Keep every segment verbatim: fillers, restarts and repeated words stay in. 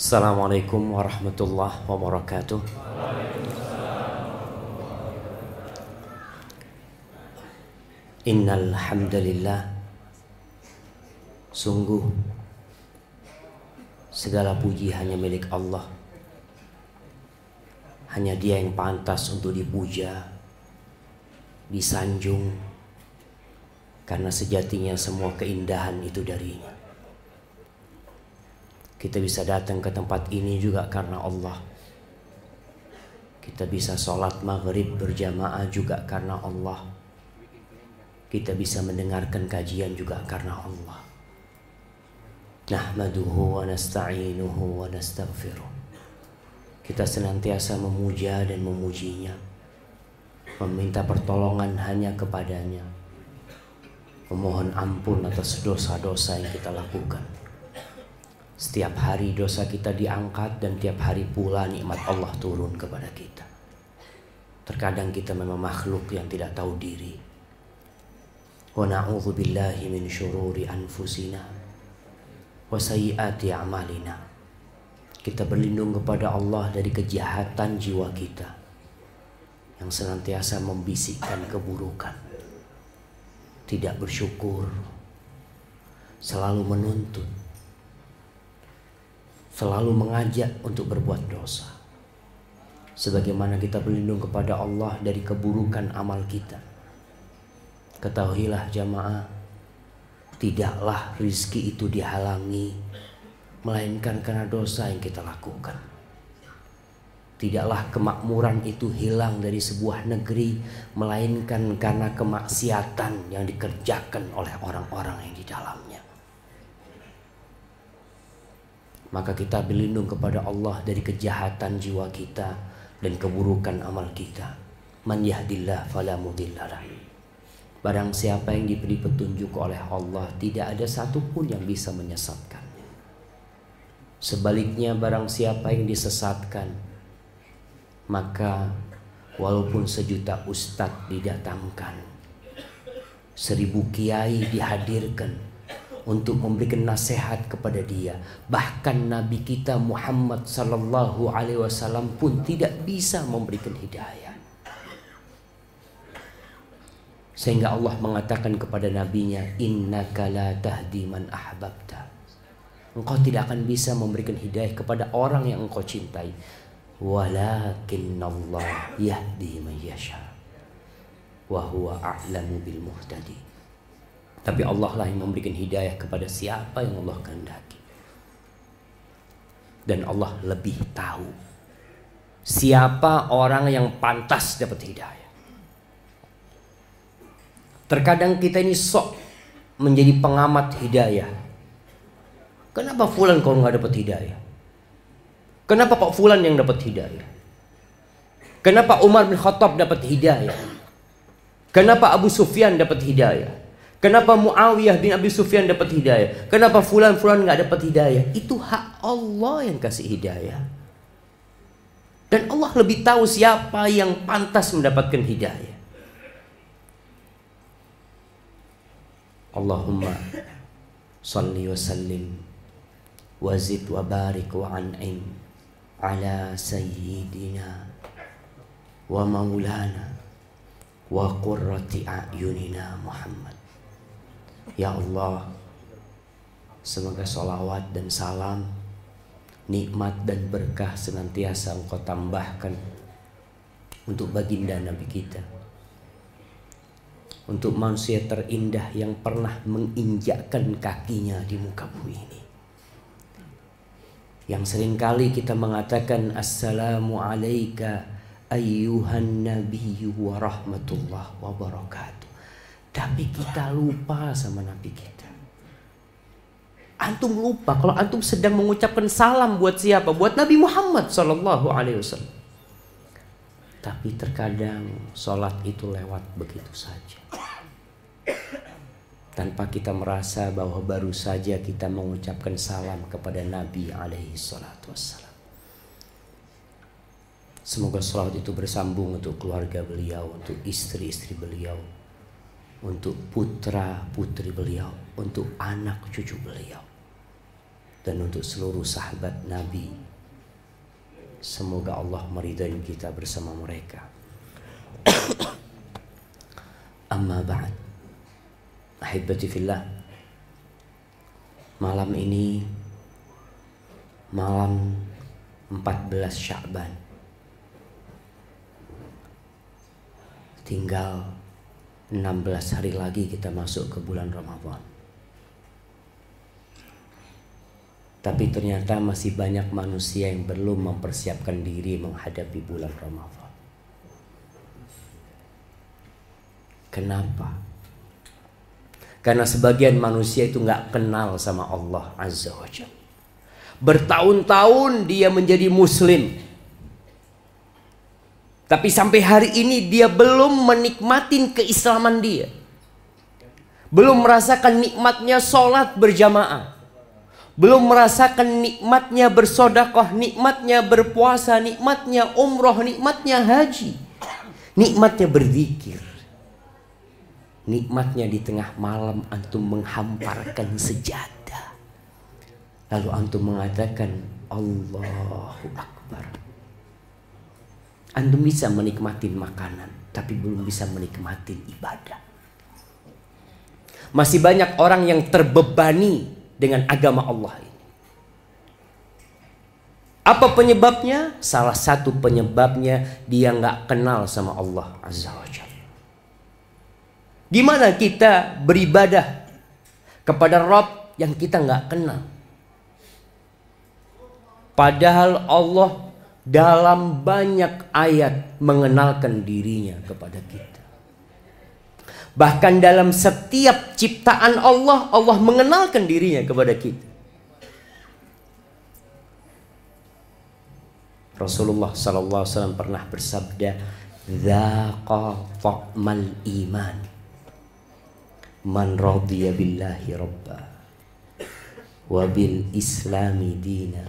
Assalamualaikum warahmatullahi wabarakatuh. Innal hamdalillah, sungguh segala puji hanya milik Allah. Hanya Dia yang pantas untuk dipuja, disanjung, karena sejatinya semua keindahan itu darinya. Kita bisa datang ke tempat ini juga karena Allah. Kita bisa sholat maghrib berjamaah juga karena Allah. Kita bisa mendengarkan kajian juga karena Allah. Nahmaduhu wa nasta'inuhu wa nastaghfiruh. Kita senantiasa memuja dan memujinya, meminta pertolongan hanya kepadanya, memohon ampun atas dosa-dosa yang kita lakukan. Setiap hari dosa kita diangkat dan tiap hari pula nikmat Allah turun kepada kita. Terkadang kita memang makhluk yang tidak tahu diri. Wa na'udzu billahi min syururi anfusina wa sayyiati a'malina. Kita berlindung kepada Allah dari kejahatan jiwa kita yang senantiasa membisikkan keburukan, tidak bersyukur, selalu menuntut, selalu mengajak untuk berbuat dosa. Sebagaimana kita berlindung kepada Allah dari keburukan amal kita, ketahuilah jamaah, tidaklah rizki itu dihalangi melainkan karena dosa yang kita lakukan. Tidaklah kemakmuran itu hilang dari sebuah negeri melainkan karena kemaksiatan yang dikerjakan oleh orang-orang yang di dalamnya. Maka kita berlindung kepada Allah dari kejahatan jiwa kita dan keburukan amal kita. Man yahdillah fala mudilla lahu. Barang siapa yang diberi petunjuk oleh Allah, tidak ada satupun yang bisa menyesatkan. Sebaliknya, barang siapa yang disesatkan, maka walaupun sejuta ustadz didatangkan, seribu kiai dihadirkan untuk memberikan nasihat kepada dia, bahkan Nabi kita Muhammad Sallallahu Alaihi Wasallam pun tidak bisa memberikan hidayah. Sehingga Allah mengatakan kepada nabinya, innaka la tahdi man ahbabta. Engkau tidak akan bisa memberikan hidayah kepada orang yang engkau cintai. Walakinallah yahdi man yasha wa huwa a'lamu bil muhtadi. Tapi Allah lah yang memberikan hidayah kepada siapa yang Allah kehendaki. Dan Allah lebih tahu siapa orang yang pantas dapat hidayah. Terkadang kita ini sok menjadi pengamat hidayah. Kenapa fulan kau nggak dapat hidayah? Kenapa kok fulan yang dapat hidayah? Kenapa Umar bin Khattab dapat hidayah? Kenapa Abu Sufyan dapat hidayah? Kenapa Muawiyah bin Abi Sufyan dapat hidayah? Kenapa fulan-fulan nggak dapat hidayah? Itu hak Allah yang kasih hidayah. Dan Allah lebih tahu siapa yang pantas mendapatkan hidayah. Allahumma salli wa sallim wazid wa barik wa an'im ala sayyidina wa maulana wa qurrati a'yunina Muhammad. Ya Allah, semoga salawat dan salam, nikmat dan berkah senantiasa Engkau tambahkan untuk baginda Nabi kita, untuk manusia terindah yang pernah menginjakkan kakinya di muka bumi ini. Yang seringkali kita mengatakan assalamu alaika ayyuhan nabiyyu wa rahmatullah wa barakatuh. Tapi kita lupa sama Nabi kita. Antum lupa kalau antum sedang mengucapkan salam buat siapa? Buat Nabi Muhammad sallallahu alaihi wasallam. Tapi terkadang sholat itu lewat begitu saja, tanpa kita merasa bahwa baru saja kita mengucapkan salam kepada Nabi alaihi salatu wassalam. Semoga salawat itu bersambung untuk keluarga beliau, untuk istri-istri beliau, untuk putra-putri beliau, untuk anak cucu beliau. dan untuk seluruh sahabat Nabi. Semoga Allah meridai kita bersama mereka. Amma ba'd. Ahibati fillah. Malam ini malam empat belas Sya'ban. Tinggal enam belas hari lagi kita masuk ke bulan Ramadan. Tapi ternyata masih banyak manusia yang belum mempersiapkan diri menghadapi bulan Ramadan. Kenapa? Karena sebagian manusia itu nggak kenal sama Allah Azza wa Jalla. Bertahun-tahun dia menjadi muslim, tapi sampai hari ini dia belum menikmatin keislaman dia. Belum merasakan nikmatnya sholat berjamaah. Belum merasakan nikmatnya bersodakoh, nikmatnya berpuasa, nikmatnya umroh, nikmatnya haji, nikmatnya berzikir. Nikmatnya di tengah malam antum menghamparkan sejadah. Lalu antum mengatakan Allahu Akbar. Antum bisa menikmati makanan, tapi belum bisa menikmati ibadah. Masih banyak orang yang terbebani dengan agama Allah ini. Apa penyebabnya? Salah satu penyebabnya, dia nggak kenal sama Allah Azza wa Jalla. Gimana kita beribadah kepada Rabb yang kita nggak kenal? Padahal Allah dalam banyak ayat mengenalkan dirinya kepada kita. Bahkan dalam setiap ciptaan Allah, Allah mengenalkan dirinya kepada kita. Rasulullah sallallahu alaihi wasallam pernah bersabda, "Dzaqa ta'mal iman man radiya billahi rabba wa bil islami dina."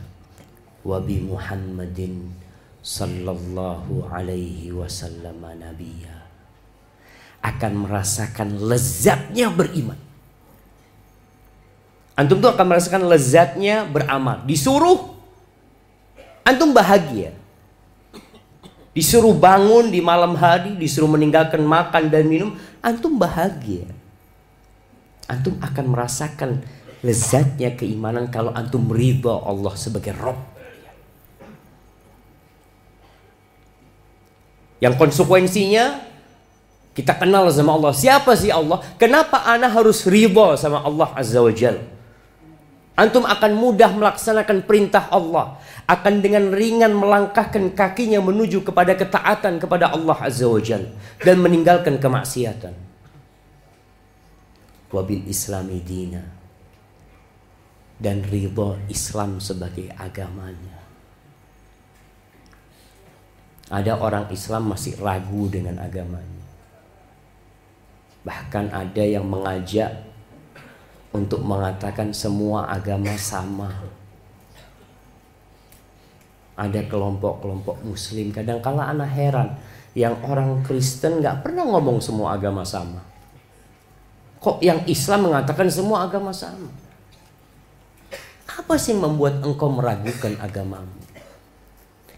Wabi Muhammadin sallallahu alaihi wasallam nabiyya. Akan merasakan lezatnya beriman. Antum tuh akan merasakan lezatnya beramal. Disuruh antum bahagia. Disuruh bangun di malam hari, disuruh meninggalkan makan dan minum, antum bahagia. Antum akan merasakan lezatnya keimanan kalau antum ridha Allah sebagai Rabb. Yang konsekuensinya kita kenal sama Allah. Siapa sih Allah? Kenapa ana harus ridha sama Allah Azza wa Jalla? Antum akan mudah melaksanakan perintah Allah, akan dengan ringan melangkahkan kakinya menuju kepada ketaatan kepada Allah Azza wa Jalla dan meninggalkan kemaksiatan. Wa bil islami dina. Dan ridha Islam sebagai agamanya. Ada orang Islam masih ragu dengan agamanya. Bahkan ada yang mengajak untuk mengatakan semua agama sama. Ada kelompok-kelompok muslim. Kadangkala ana heran yang orang Kristen gak pernah ngomong semua agama sama. Kok yang Islam mengatakan semua agama sama? Apa sih yang membuat engkau meragukan agamamu?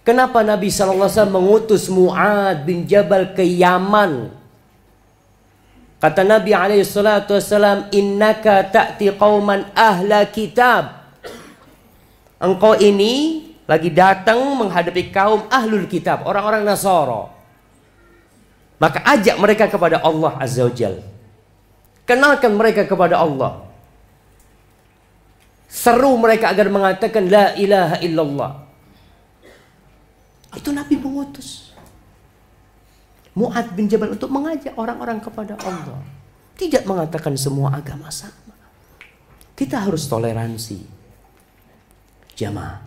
Kenapa Nabi sallallahu alaihi wasallam mengutus Mu'ad bin Jabal ke Yaman? Kata Nabi alaihi salatu wasallam, "Innaka ta'ti qauman ahla kitab." Engkau ini lagi datang menghadapi kaum ahlul kitab, orang-orang Nasara. Maka ajak mereka kepada Allah Azza wa Jalla. Kenalkan mereka kepada Allah. Seru mereka agar mengatakan la ilaha illallah. Itu Nabi mengutus Mu'ad bin Jabal untuk mengajak orang-orang kepada Allah. Tidak mengatakan semua agama sama. Kita harus toleransi. Jamaah,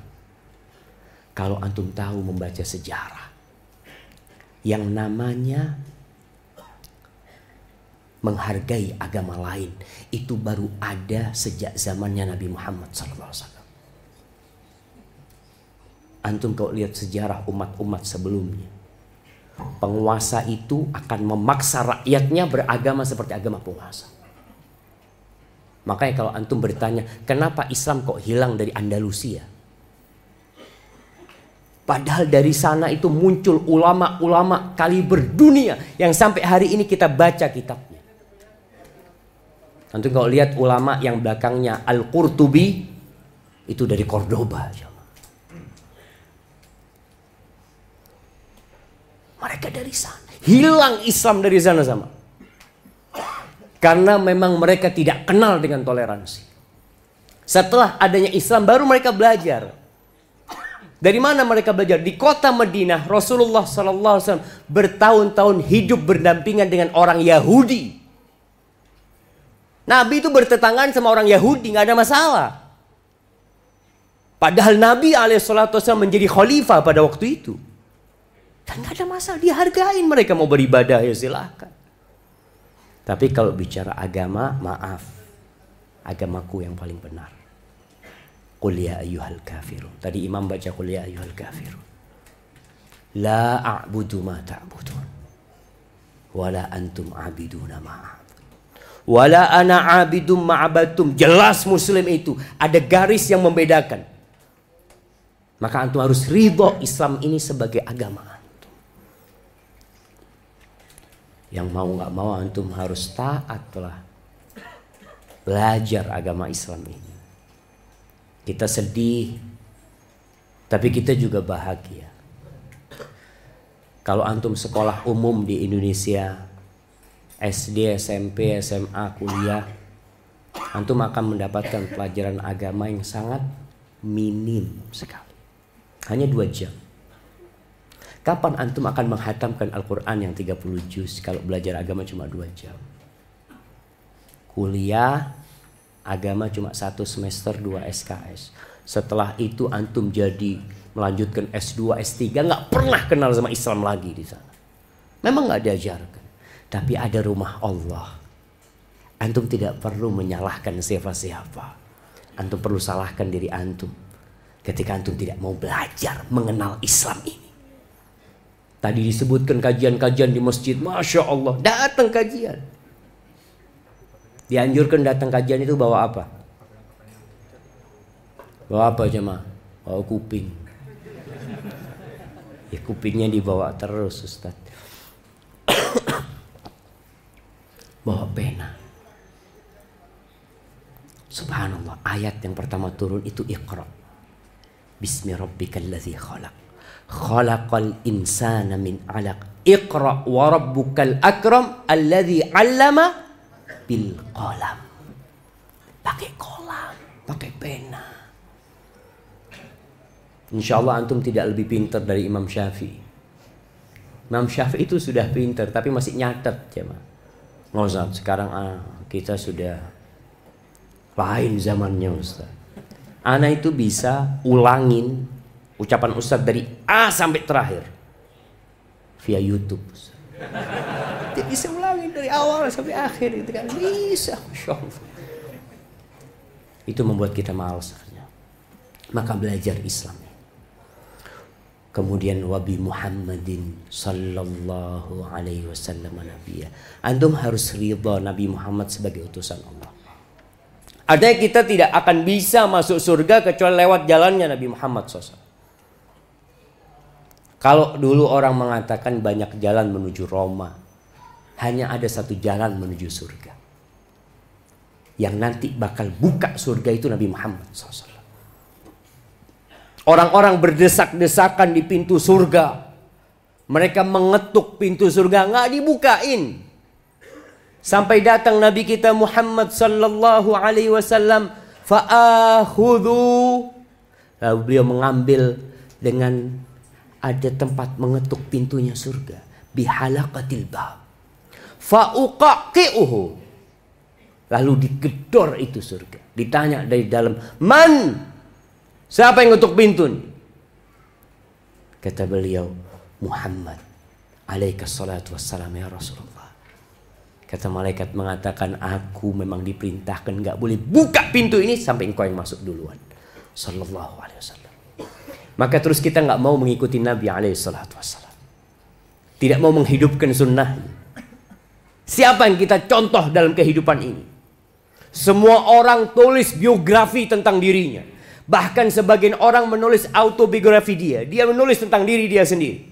kalau antum tahu membaca sejarah, yang namanya menghargai agama lain, itu baru ada sejak zamannya Nabi Muhammad sallallahu alaihi wasallam. Antum kalau lihat sejarah umat-umat sebelumnya, penguasa itu akan memaksa rakyatnya beragama seperti agama penguasa. Makanya kalau antum bertanya, kenapa Islam kok hilang dari Andalusia? Padahal dari sana itu muncul ulama-ulama kaliber dunia yang sampai hari ini kita baca kitabnya. Antum kalau lihat ulama yang belakangnya Al-Qurtubi itu dari Cordoba. Mereka dari sana. Hilang Islam dari sana sama. Karena memang mereka tidak kenal dengan toleransi. Setelah adanya Islam baru mereka belajar. Dari mana mereka belajar? Di kota Madinah, Rasulullah shallallahu alaihi wasallam bertahun-tahun hidup berdampingan dengan orang Yahudi. Nabi itu bertetanggaan sama orang Yahudi, nggak ada masalah. Padahal Nabi alaihissalam menjadi khalifah pada waktu itu. Dan nggak ada masalah, dihargain mereka mau beribadah ya silahkan. Tapi kalau bicara agama, maaf, agamaku yang paling benar. Qul ya ayyuhal kafirun. Tadi imam baca qul ya ayyuhal kafirun. La a'budu ma ta'budun. Wala antum 'abiduna ma a'bud. Wala ana 'abidum ma 'abadtum. Jelas muslim itu ada garis yang membedakan. Maka antum harus ridho Islam ini sebagai agama. Yang mau gak mau antum harus taatlah. Belajar agama Islam ini. Kita sedih, tapi kita juga bahagia. Kalau antum sekolah umum di Indonesia, S D, S M P, S M A, kuliah, antum akan mendapatkan pelajaran agama yang sangat minim sekali. Hanya dua jam. Kapan antum akan menghatamkan Al-Quran yang tiga puluh juz kalau belajar agama cuma dua jam? Kuliah, agama cuma satu semester dua S K S. Setelah itu antum jadi melanjutkan S dua, S tiga, nggak pernah kenal sama Islam lagi di sana. Memang nggak diajarkan. Tapi ada rumah Allah. Antum tidak perlu menyalahkan siapa-siapa. Antum perlu salahkan diri antum ketika antum tidak mau belajar mengenal Islam ini. Tadi disebutkan kajian-kajian di masjid, Masya Allah, datang kajian. Dianjurkan datang kajian itu bawa apa? Bawa apa jemaah? Bawa kuping. Ya kupingnya dibawa terus Ustaz. Bawa pena. Subhanallah, ayat yang pertama turun itu Iqra. Bismi rabbikal ladzi khalaq. Khalaqal insana min 'alaq. Iqra wa rabbukal akram alladzi 'allama bil qalam. Pakai kolam, pakai pena. Insyaallah antum tidak lebih pintar dari Imam Syafi'i. Imam Syafi'i itu sudah pintar tapi masih nyatet, jemaah. Ngozat, sekarang ah, kita sudah lain zamannya, Ustaz. Ana itu bisa ulangin ucapan Ustaz dari A sampai terakhir via YouTube. Dia bisa ulangin dari awal sampai akhir gitu kan. Bisa, masyaallah. Itu membuat kita malas. Maka belajar Islam. Kemudian wabi Muhammadin sallallahu alaihi wasallam nabiyya. Antum harus ridha Nabi Muhammad sebagai utusan Allah. Artinya kita tidak akan bisa masuk surga kecuali lewat jalannya Nabi Muhammad shallallahu alaihi wasallam. Kalau dulu orang mengatakan banyak jalan menuju Roma, hanya ada satu jalan menuju surga. Yang nanti bakal buka surga itu Nabi Muhammad shallallahu alaihi wasallam. Orang-orang berdesak-desakan di pintu surga. Mereka mengetuk pintu surga, nggak dibukain. Sampai datang Nabi kita Muhammad sallallahu alaihi wasallam, fa'ahudhu. Lalu beliau mengambil dengan ada tempat mengetuk pintunya surga, bihalaqatil bab fauqaqiuhu, lalu digedor itu surga. Ditanya dari dalam, man, siapa yang ngetuk pintu ini? Kata beliau, Muhammad alaika salatu wassalam ya Rasulullah. Kata malaikat mengatakan, aku memang diperintahkan enggak boleh buka pintu ini sampai engkau yang masuk duluan, sallallahu alaihi wasallam. Maka terus kita enggak mau mengikuti Nabi alaihi salatu wasallam. Tidak mau menghidupkan sunnahnya. Siapa yang kita contoh dalam kehidupan ini? Semua orang tulis biografi tentang dirinya. Bahkan sebagian orang menulis autobiografi dia. Dia menulis tentang diri dia sendiri.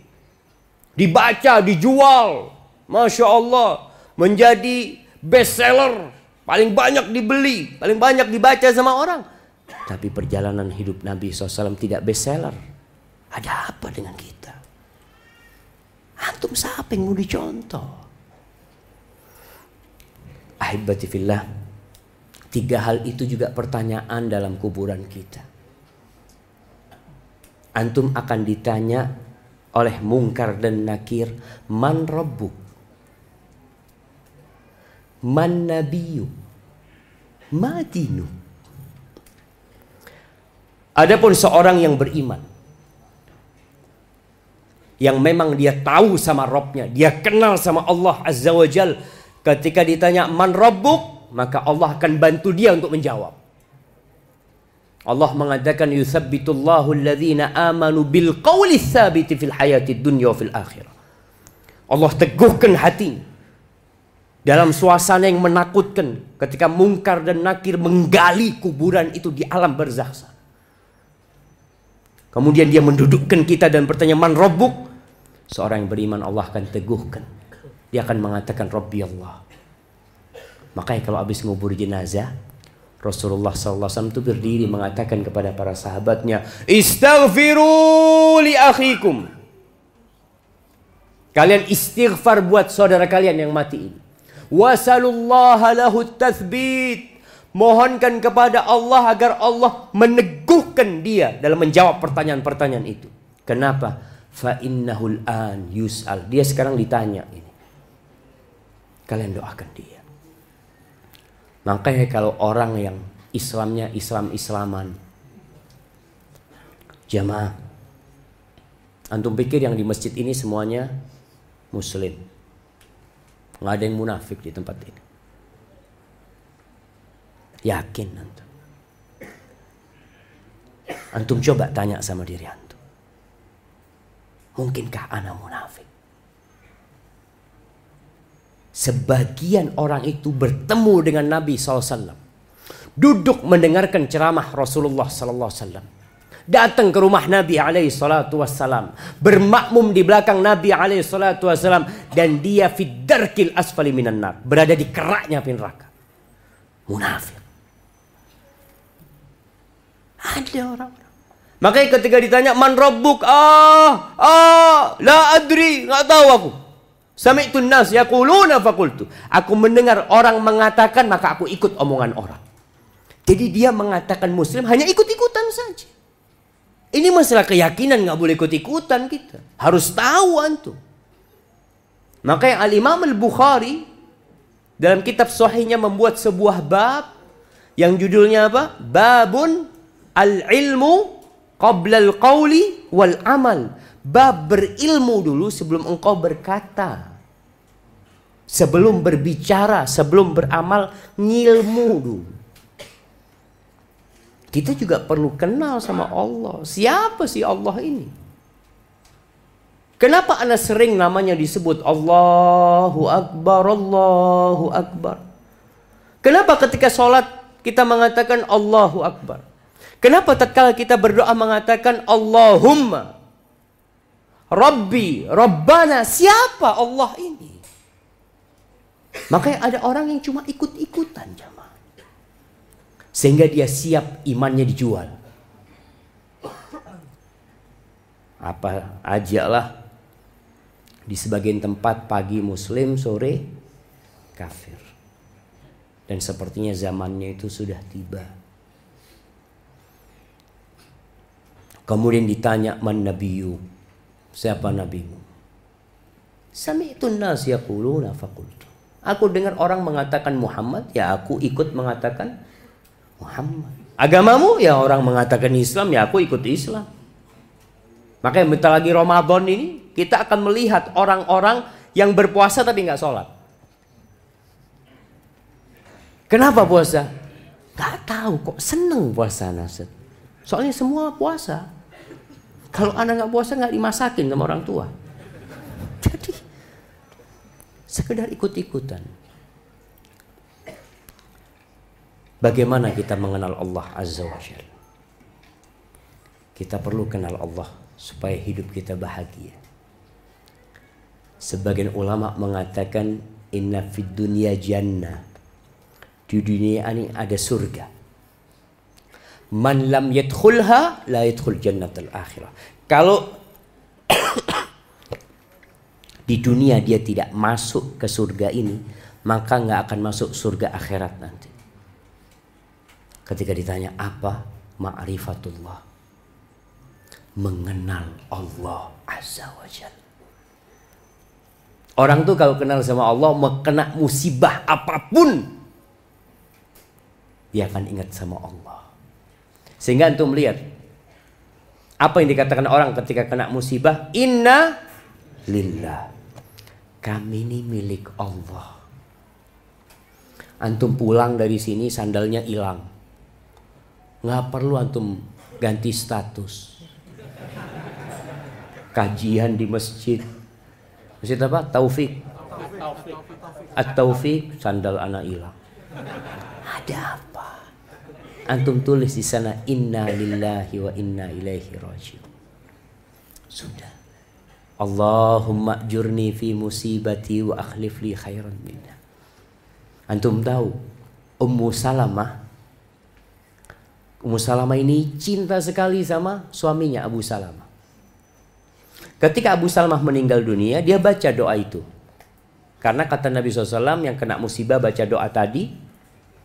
Dibaca, dijual. Masya Allah. Menjadi bestseller. Paling banyak dibeli. Paling banyak dibaca sama orang. Tapi perjalanan hidup Nabi shallallahu alaihi wasallam tidak bestseller. Ada apa dengan kita? Antum siapa yang mau dicontoh? Ahibati fillah. Tiga hal itu juga pertanyaan dalam kuburan kita. Antum akan ditanya oleh Munkar dan Nakir, man rabbuk, man nabiyuk, ma dinuk. Adapun seorang yang beriman, yang memang dia tahu sama Rabbnya, dia kenal sama Allah Azza wa Jal, ketika ditanya man rabbuk, maka Allah akan bantu dia untuk menjawab. Allah mengatakan yuthabbitullahu alladhina amanu bil qawli tsabiti fil hayati dunya wa fil akhirah. Allah teguhkan hatinya dalam suasana yang menakutkan ketika Munkar dan Nakir menggali kuburan itu di alam barzakh. Kemudian dia mendudukkan kita dan bertanya man rabbuk? Seorang yang beriman Allah akan teguhkan. Dia akan mengatakan Rabbi Allah. Makanya kalau habis ngubur jenazah, Rasulullah shallallahu alaihi wasallam itu berdiri mengatakan kepada para sahabatnya, istaghfiru li akhikum. Kalian istighfar buat saudara kalian yang mati ini. Wasalullaha lahu tathbit. Mohonkan kepada Allah agar Allah meneguhkan dia dalam menjawab pertanyaan-pertanyaan itu. Kenapa? Fa innahul an yus'al. Dia sekarang ditanya ini. Kalian doakan dia. Makanya kalau orang yang Islamnya Islam-Islaman, jamaah, antum pikir yang di masjid ini semuanya Muslim, nggak ada yang munafik di tempat ini. Yakin antum? Antum coba tanya sama diri antum, mungkinkah ana munafik? Sebagian orang itu bertemu dengan Nabi shallallahu alaihi wasallam, duduk mendengarkan ceramah Rasulullah shallallahu alaihi wasallam, datang ke rumah Nabi shallallahu alaihi wasallam, bermakmum di belakang Nabi shallallahu alaihi wasallam, dan dia fiddarkil asfali minan nar, berada di keraknya api neraka. Munafik. Ada orang. Makanya ketika ditanya man rabbuk, ah ah la adri, nggak tahu aku. Sami'tun nas yaquluna faqultu. Aku mendengar orang mengatakan maka aku ikut omongan orang. Jadi dia mengatakan Muslim hanya ikut-ikutan saja. Ini masalah keyakinan, nggak boleh ikut-ikutan kita. Harus tahu antum. Makanya Al-Imam Al-Bukhari dalam kitab Sahihnya membuat sebuah bab yang judulnya apa? Babun al-ilmu qabla al-qawli wal-amal. Bab berilmu dulu sebelum engkau berkata. Sebelum berbicara, sebelum beramal, ngilmu dulu. Kita juga perlu kenal sama Allah. Siapa sih Allah ini? Kenapa ana sering namanya disebut Allahu Akbar, Allahu Akbar? Kenapa ketika sholat kita mengatakan Allahu Akbar? Kenapa tatkala kita berdoa mengatakan Allahumma Rabbi, Rabbana, siapa Allah ini? Makanya ada orang yang cuma ikut-ikutan jamaah. Sehingga dia siap imannya dijual. Apa aja lah. Di sebagian tempat pagi Muslim, sore kafir. Dan sepertinya zamannya itu sudah tiba. Kemudian ditanya man nabiyyu. Siapa nabimu? Sami'tun nas yaquluna faqultu. Aku dengar orang mengatakan Muhammad, ya aku ikut mengatakan Muhammad. Agamamu, ya orang mengatakan Islam, ya aku ikut Islam. Makanya bentar lagi Ramadan ini, kita akan melihat orang-orang yang berpuasa tapi nggak sholat. Kenapa puasa? Nggak tahu kok, seneng puasa Nasir. Soalnya semua puasa. Kalau anak nggak puasa nggak dimasakin sama orang tua. Jadi sekedar ikut-ikutan. Bagaimana kita mengenal Allah Azza wa Jalla? Kita perlu kenal Allah supaya hidup kita bahagia. Sebagian ulama mengatakan inna fid dunya jannah, di dunia ini ada surga. Man lam yadkhulha la yadkhul jannatal akhirah. Kalau di dunia dia tidak masuk ke surga ini, maka nggak akan masuk surga akhirat nanti. Ketika ditanya apa ma'rifatullah, mengenal Allah Azza wa Jalla. Orang tuh kalau kenal sama Allah, mau kena musibah apapun, dia akan ingat sama Allah. Sehingga antum lihat apa yang dikatakan orang ketika kena musibah, inna lillah, kami ini milik Allah. Antum pulang dari sini sandalnya hilang, nggak perlu antum ganti status, kajian di masjid. Masjid apa? Taufik. At-Taufik, sandal anak hilang. Ada apa? Antum tulis di sana inna lillahi wa inna ilaihi raji'un. Sudah. Allahumma ajurni fi musibati wa akhlif li khairan minha. Antum tahu Ummu Salamah. Ummu Salamah ini cinta sekali sama suaminya Abu Salamah. Ketika Abu Salamah meninggal dunia, dia baca doa itu. Karena kata Nabi shallallahu alaihi wasallam yang kena musibah baca doa tadi,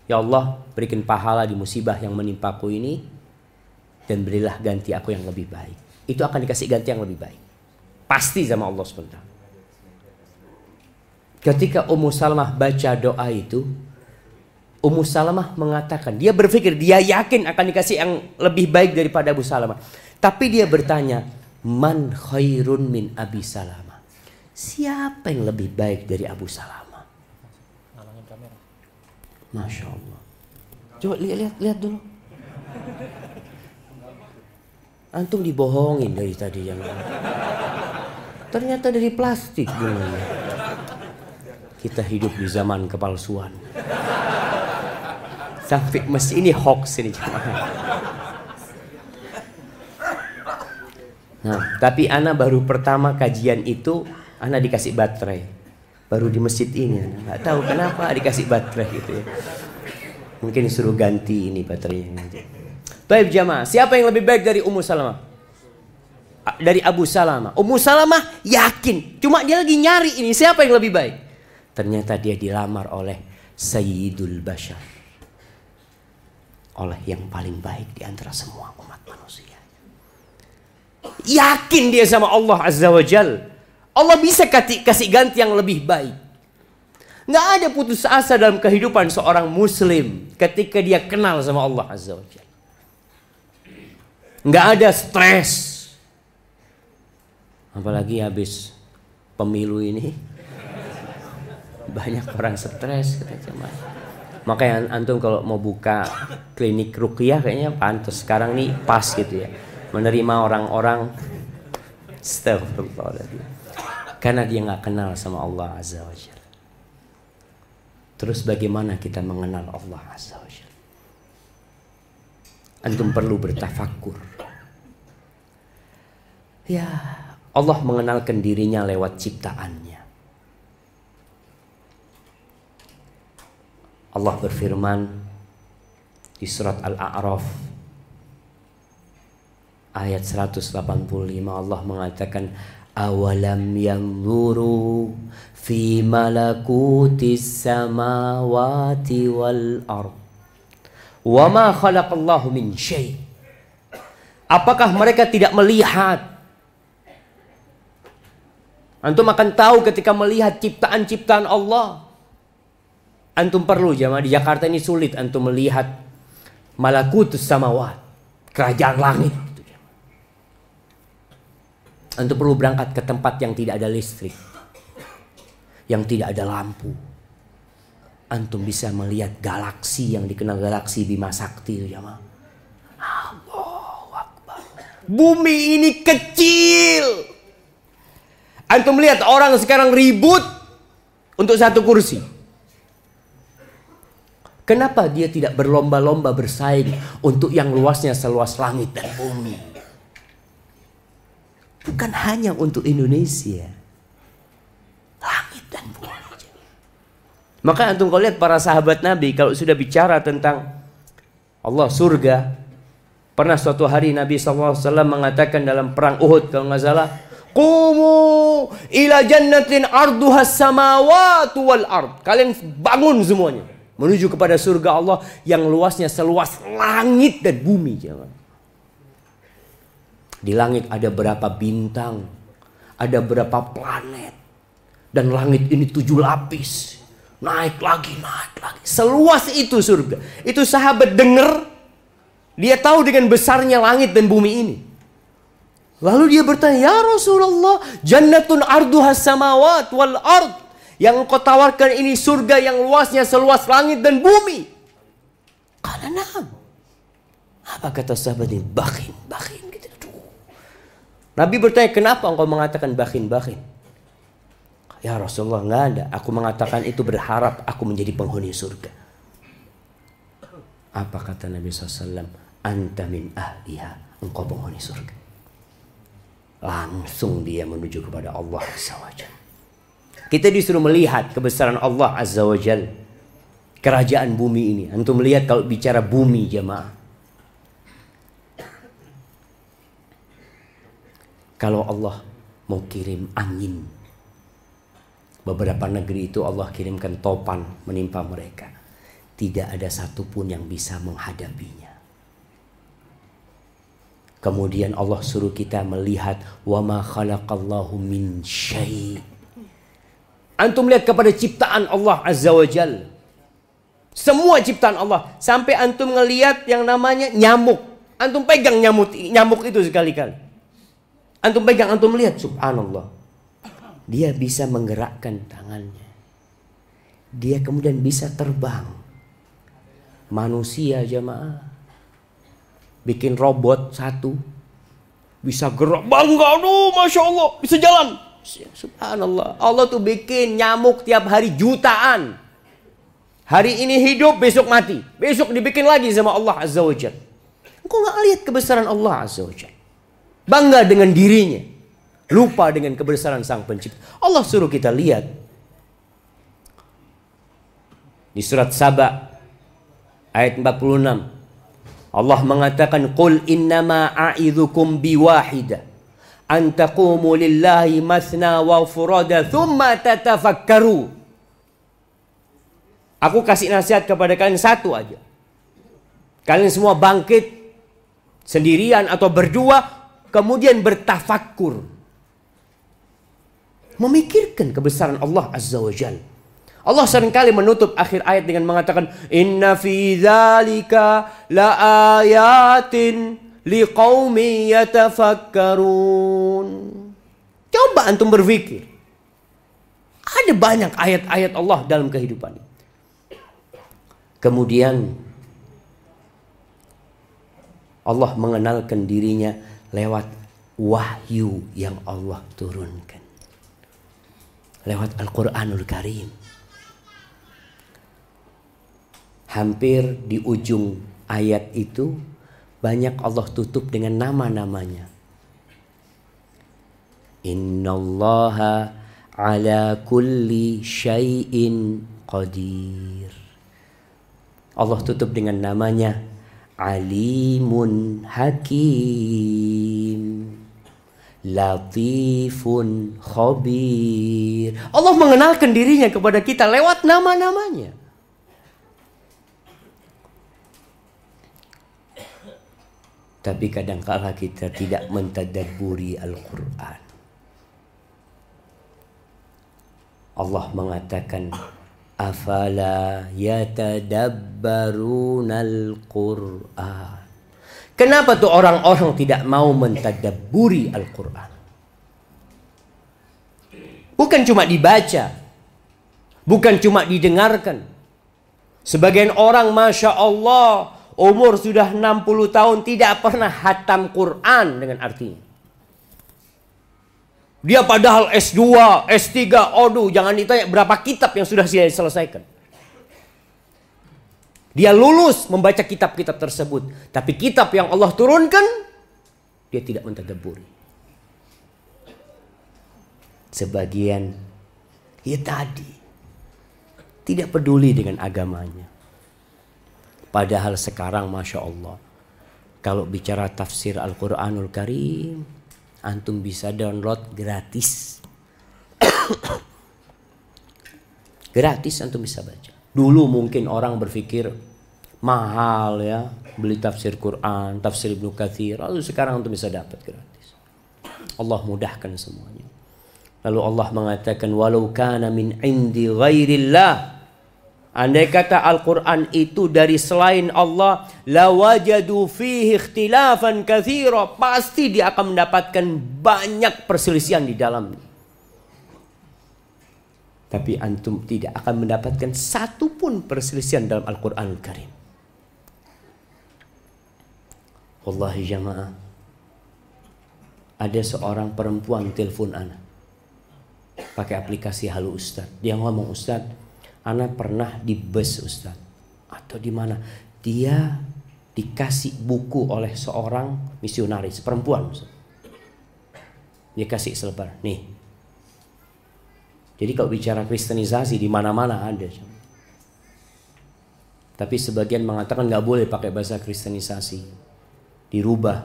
ya Allah berikan pahala di musibah yang menimpaku ini, dan berilah ganti aku yang lebih baik. Itu akan dikasih ganti yang lebih baik, pasti sama Allah subhanahu wa taala. Ketika Ummu Salamah baca doa itu, Ummu Salamah mengatakan, dia berpikir, dia yakin akan dikasih yang lebih baik daripada Abu Salamah. Tapi dia bertanya, man khairun min Abi Salamah, siapa yang lebih baik dari Abu Salamah? Masya Allah. Coba lihat lihat dulu. Antum dibohongin dari tadi yang ternyata dari plastik. Gimana? Kita hidup di zaman kepalsuan. Sampai mesin ini hoax ini. Nah, tapi ana baru pertama kajian itu ana dikasih baterai. Baru di masjid ini ana enggak tahu kenapa dikasih baterai gitu ya. Mungkin suruh ganti ini baterainya. Baik jamaah, siapa yang lebih baik dari Ummu Salamah? Dari Abu Salamah. Ummu Salamah yakin, cuma dia lagi nyari ini siapa yang lebih baik. Ternyata dia dilamar oleh Sayyidul Bashar, oleh yang paling baik di antara semua umat manusia. Yakin dia sama Allah Azza wa Jalla. Allah bisa kasih ganti yang lebih baik. Nggak ada putus asa dalam kehidupan seorang muslim ketika dia kenal sama Allah Azza wa Jalla. Nggak ada stres. Apalagi habis pemilu ini banyak orang stres. Makanya antum kalau mau buka klinik ruqyah kayaknya pantas sekarang nih pas gitu ya, menerima orang-orang astagfirullahaladzim, karena dia nggak kenal sama Allah Azza wa Jalla. Terus bagaimana kita mengenal Allah Azza wa Jalla? Antum perlu bertafakur. Ya, Allah mengenalkan dirinya lewat ciptaannya. Allah berfirman di surat Al-A'raf ayat seratus delapan puluh lima, Allah mengatakan awalam yanzuru fi malakutis samawati wal ard wa ma khalaqallahu min syai. Apakah mereka tidak melihat? Antum akan tahu ketika melihat ciptaan-ciptaan Allah. Antum perlu jemaah, di Jakarta ini sulit antum melihat malakutus samawat, kerajaan langit. Antum perlu berangkat ke tempat yang tidak ada listrik, yang tidak ada lampu. Antum bisa melihat galaksi yang dikenal galaksi Bima Sakti. Jamaah, Allahu Akbar. Bumi ini kecil. Antum lihat orang sekarang ribut untuk satu kursi. Kenapa dia tidak berlomba-lomba bersaing untuk yang luasnya seluas langit dan bumi? Bukan hanya untuk Indonesia. Langit dan bumi. Maka antum kalau lihat para sahabat Nabi kalau sudah bicara tentang Allah surga. Pernah suatu hari Nabi shallallahu alaihi wasallam mengatakan dalam perang Uhud kalau nggak salah. Qumu ila jannatin arduhas samawatu wal ard. Kalian bangun semuanya. Menuju kepada surga Allah yang luasnya seluas langit dan bumi. Di langit ada berapa bintang, ada berapa planet. Dan langit ini tujuh lapis. Naik lagi, naik lagi. Seluas itu surga. Itu sahabat dengar, dia tahu dengan besarnya langit dan bumi ini. Lalu dia bertanya, ya Rasulullah, jannatun arduhas samawat wal ard. Yang engkau tawarkan ini surga yang luasnya seluas langit dan bumi. Qala na'am. Apa kata sahabat ini? Bakhin, bakhin. Gitu. Nabi bertanya, kenapa engkau mengatakan bakhin, bakhin? Ya Rasulullah, enggak ada. Aku mengatakan itu berharap aku menjadi penghuni surga. Apa kata Nabi shallallahu alaihi wasallam? Anta min ahliha. Engkau penghuni surga. Langsung dia menuju kepada Allah subhanahu wa taala. Kita disuruh melihat kebesaran Allah Azza wa Jal. Kerajaan bumi ini. Antum melihat kalau bicara bumi jemaah. Kalau Allah mau kirim angin. Beberapa negeri itu Allah kirimkan topan menimpa mereka. Tidak ada satupun yang bisa menghadapinya. Kemudian Allah suruh kita melihat. Wa ma khalaqallahu min syai'. Antum lihat kepada ciptaan Allah Azza wa Jalla. Semua ciptaan Allah. Sampai antum ngelihat yang namanya nyamuk. Antum pegang nyamuk, nyamuk itu sekali-kali. Antum pegang, antum lihat. Subhanallah. Dia bisa menggerakkan tangannya. Dia kemudian bisa terbang. Manusia jemaah. Bikin robot satu. Bisa gerak. Bangga. Aduh, Masya Allah. Bisa jalan. Subhanallah. Allah tuh bikin nyamuk tiap hari jutaan. Hari ini hidup, besok mati. Besok dibikin lagi sama Allah Azza wa Jalla. Engkau gak lihat kebesaran Allah Azza wa Jalla. Bangga dengan dirinya. Lupa dengan kebesaran Sang Pencipta. Allah suruh kita lihat. Di surat Saba ayat empat puluh enam. Allah mengatakan qul innama a'idzukum biwahidah. Antaqumu lillahi masna wa furada thumma tatafakkaru. Aku kasih nasihat kepada kalian satu aja. Kalian semua bangkit sendirian atau berdua kemudian bertafakkur. Memikirkan kebesaran Allah Azza wa Jalla. Allah seringkali menutup akhir ayat dengan mengatakan inna fi dzalika la ayatin liqaumi yatafakkarun. Coba antum berpikir. Ada banyak ayat-ayat Allah dalam kehidupan. Kemudian Allah mengenalkan dirinya lewat wahyu yang Allah turunkan. Lewat Al-Qur'anul Karim. Hampir di ujung ayat itu banyak Allah tutup dengan nama-namanya. Innallaha ala kulli syai'in qadir. Allah tutup dengan namanya Alimun Hakim Latifun Khabir. Allah mengenalkan dirinya kepada kita lewat nama-namanya. Tapi kadangkala kita tidak mentadabburi Al-Quran. Allah mengatakan, afala yatadabbaruna Al-Quran. Kenapa tuh orang-orang tidak mau mentadabburi Al-Quran? Bukan cuma dibaca. Bukan cuma didengarkan. Sebagian orang, Masya Allah, umur sudah enam puluh tahun tidak pernah hatam Quran dengan artinya. Dia padahal S dua, S tiga, aduh jangan ditanya berapa kitab yang sudah dia selesaikan. Dia lulus membaca kitab-kitab tersebut. Tapi kitab yang Allah turunkan, dia tidak mentadabburi. Sebagian, ya tadi, tidak peduli dengan agamanya. Padahal sekarang, Masya Allah, kalau bicara tafsir Al-Quranul Karim, antum bisa download gratis. Gratis antum bisa baca. Dulu mungkin orang berpikir mahal ya beli tafsir Quran, tafsir Ibnu Katsir. Lalu sekarang untuk bisa dapat gratis. Allah mudahkan semuanya. Lalu Allah mengatakan walau kana min indi ghairillah. Andai kata Al-Qur'an itu dari selain Allah, la wajadu fihi ikhtilafan katsira, pasti dia akan mendapatkan banyak perselisihan di dalamnya. Tapi antum tidak akan mendapatkan satu pun perselisihan dalam Al-Quran Al-Karim. Wallahi jamaah, ada seorang perempuan telepon ana pakai aplikasi Halo Ustaz. Dia ngomong, Ustaz, ana pernah di bus Ustaz, atau di mana, dia dikasih buku oleh seorang misionaris perempuan Ustaz. Dia kasih selebar nih. Jadi kalau bicara kristenisasi di mana-mana ada. Tapi sebagian mengatakan nggak boleh pakai bahasa kristenisasi, dirubah.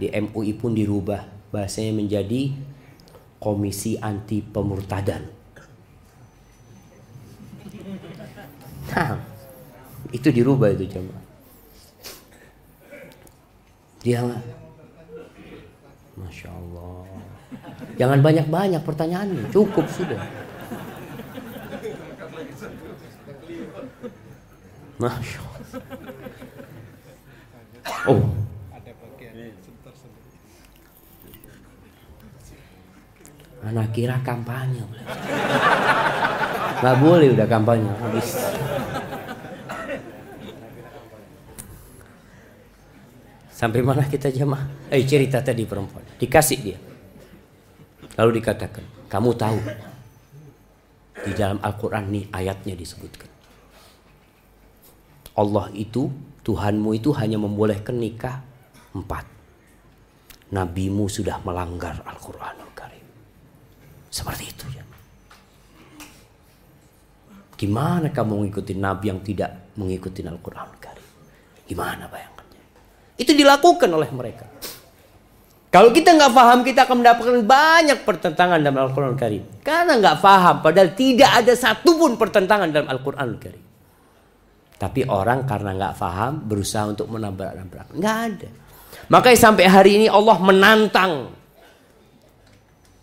Di M U I pun dirubah, bahasanya menjadi Komisi Anti Pemurtadan. Nah, itu dirubah itu jemaah. Dia, Masya Allah. Jangan banyak-banyak pertanyaannya, cukup sudah. Masya Allah. Oh. Anak kira kampanye. Gak boleh udah kampanye habis. Sampai mana kita jemaah? Eh cerita tadi perempuan dikasih dia. Lalu dikatakan, kamu tahu di dalam Al-Quran nih ayatnya disebutkan Allah itu, Tuhanmu itu hanya membolehkan nikah empat. Nabimu sudah melanggar Al-Quranul Karim. Seperti itu ya. Gimana kamu mengikuti Nabi yang tidak mengikuti Al-Quranul Karim? Gimana bayangkannya? Itu dilakukan oleh mereka. Kalau kita nggak paham, kita akan mendapatkan banyak pertentangan dalam Al-Quran Al-Karim. Karena nggak paham, padahal tidak ada satupun pertentangan dalam Al-Quran Al-Karim. Tapi orang karena nggak paham, berusaha untuk menambah-nambah. Nggak ada. Makanya sampai hari ini Allah menantang.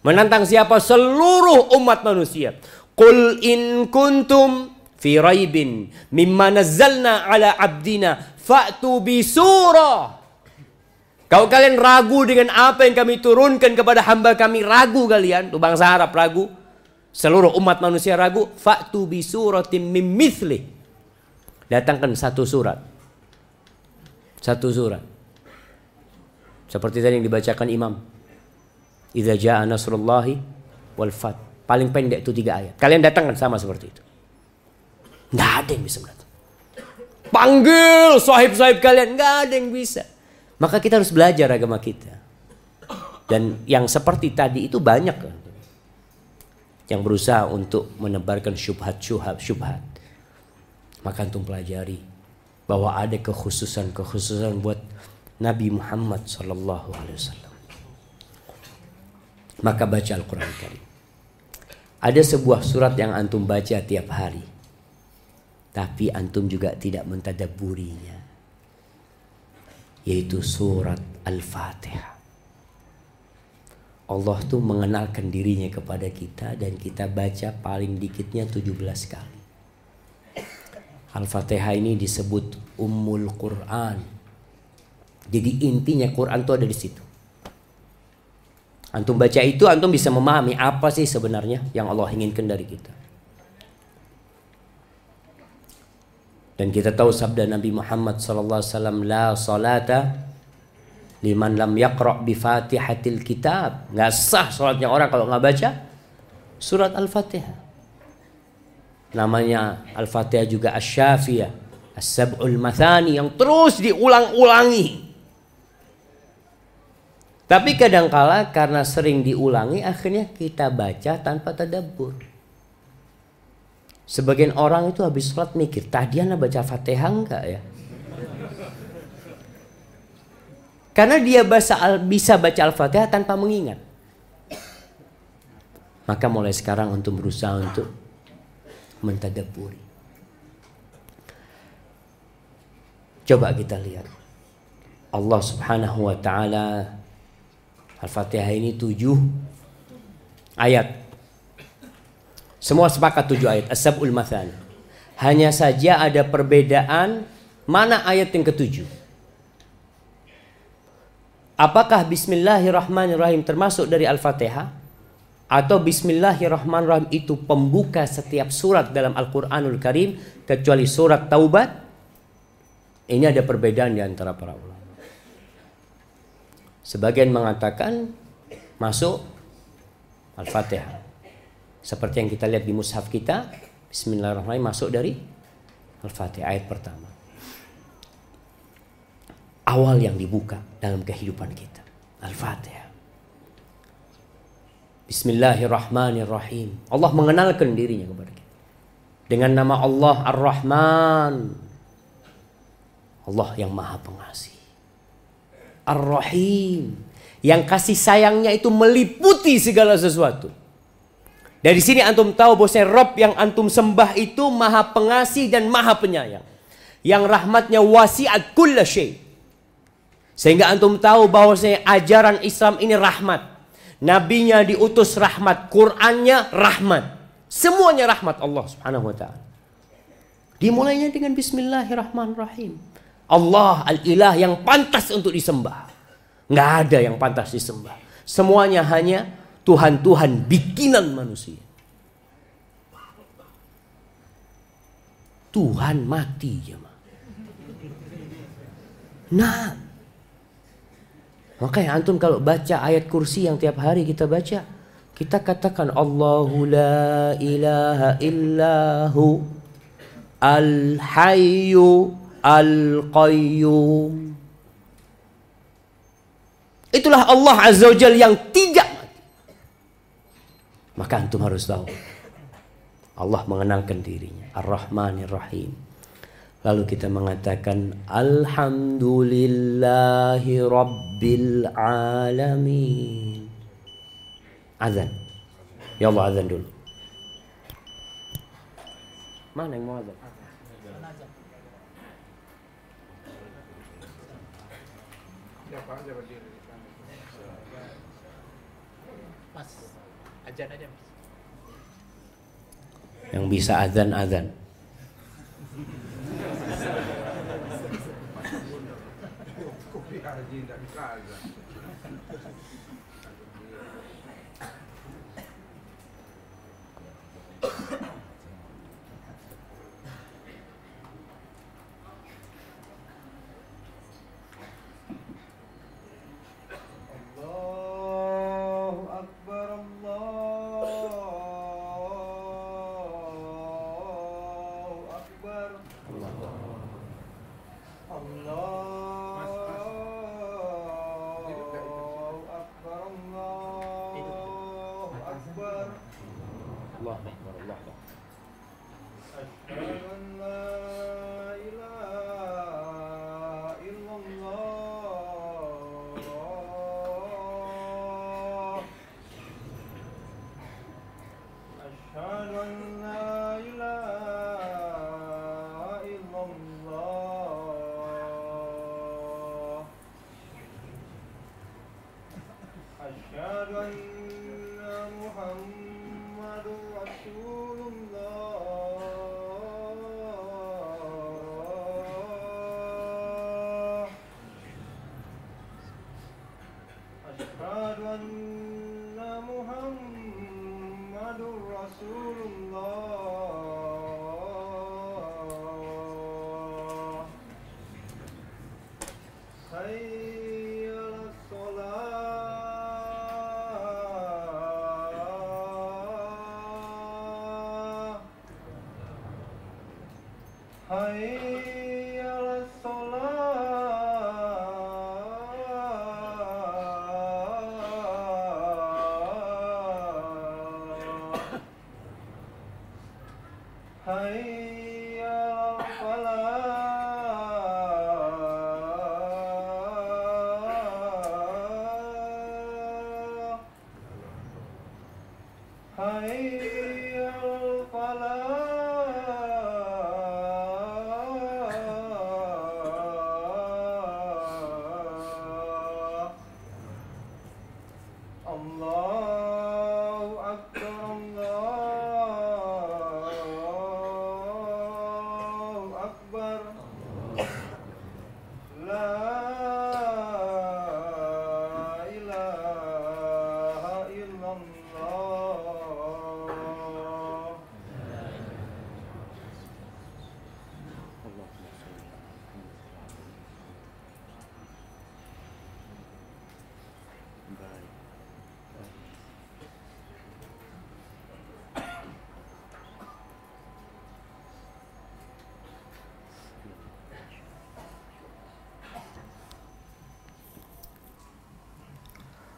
Menantang siapa? Seluruh umat manusia. Qul in kuntum fi raibin mimma nazzalna ala abdina fa'tu bi surah. Kalau kalian ragu dengan apa yang kami turunkan kepada hamba kami, ragu kalian, tuh bangsa Arab ragu, seluruh umat manusia ragu, fa'tu bi suratin mim mithlih. Datangkan satu surat. Satu surat. Seperti tadi yang dibacakan imam. Idza jaa nasrullahi wal fath. Paling pendek itu tiga ayat. Kalian datangkan sama seperti itu. Enggak ada yang bisa mendatang. Panggil sahib-sahib kalian, enggak ada yang bisa. Maka kita harus belajar agama kita. Dan yang seperti tadi itu banyak kan, yang berusaha untuk menebarkan syubhat-syubhat. Maka antum pelajari bahwa ada kekhususan-kekhususan buat Nabi Muhammad sallallahu alaihi wasallam. Maka baca Al-Qur'an Karim. Ada sebuah surat yang antum baca tiap hari. Tapi antum juga tidak mentadabburinya. Yaitu surat Al-Fatihah. Allah tuh mengenalkan dirinya kepada kita dan kita baca paling dikitnya tujuh belas kali. Al-Fatihah ini disebut Ummul Quran. Jadi intinya Quran tuh ada di situ. Antum baca itu, antum bisa memahami apa sih sebenarnya yang Allah inginkan dari kita. Dan kita tahu sabda Nabi Muhammad sallallahu alaihi wasallam, la salata liman lam yaqra bi fatihatil kitab. Enggak sah salatnya orang kalau enggak baca surat Al-Fatihah. namanya Al-Fatihah juga Asy-Syafiyah, As-Sab'ul Matsani, yang terus diulang-ulangi. Tapi kadangkala karena sering diulangi akhirnya kita baca tanpa tadabbur. Sebagian orang itu habis sholat mikir, tadi ana baca Fatihah enggak ya? Karena dia bisa baca Al-Fatihah tanpa mengingat. Maka mulai sekarang untuk berusaha untuk mentadabburi. Coba kita lihat. Allah Subhanahu wa taala, Al-Fatihah ini tujuh ayat. Semua sepakat tujuh ayat, As-Sab'ul Matsani. Hanya saja ada perbedaan mana ayat yang ketujuh. Apakah Bismillahirrahmanirrahim termasuk dari Al-Fatihah? Atau Bismillahirrahmanirrahim itu pembuka setiap surat dalam Al-Quranul Karim kecuali surat Taubat? Ini ada perbedaan di antara para ulama. Sebagian mengatakan masuk Al-Fatihah. Seperti yang kita lihat di mushaf kita, Bismillahirrahmanirrahim masuk dari Al-Fatihah ayat pertama. Awal yang dibuka dalam kehidupan kita, Al-Fatihah. Bismillahirrahmanirrahim. Allah mengenalkan dirinya kepada kita dengan nama Allah Ar-Rahman, Allah yang Maha Pengasih. Ar-Rahim, yang kasih sayangnya itu meliputi segala sesuatu. Dari sini antum tahu bahwa Rabb yang antum sembah itu Maha Pengasih dan Maha Penyayang, yang rahmatnya wasi'at kulla syai'. Sehingga antum tahu bahwasanya ajaran Islam ini rahmat. Nabinya diutus rahmat, Qur'annya rahmat. Semuanya rahmat Allah Subhanahu wa taala. Dimulainya dengan Bismillahirrahmanirrahim. Allah al-Ilah yang pantas untuk disembah. Enggak ada yang pantas disembah. Semuanya hanya tuhan-tuhan bikinan manusia. Tuhan mati jemaah. Nah, makanya antum kalau baca ayat kursi yang tiap hari kita baca, kita katakan Allahu la ilaha illahu al-hayyu al-qayyum. Itulah Allah Azza wa Jalla yang tiga. Maka antum harus tahu Allah mengenalkan dirinya Ar-Rahmanir Rahim. Lalu kita mengatakan Alhamdulillahi Rabbil Alamin. Azan. Ya Allah, azan dulu. Mana yang mau azan? Mas, azan aja. Yang bisa azan, azan.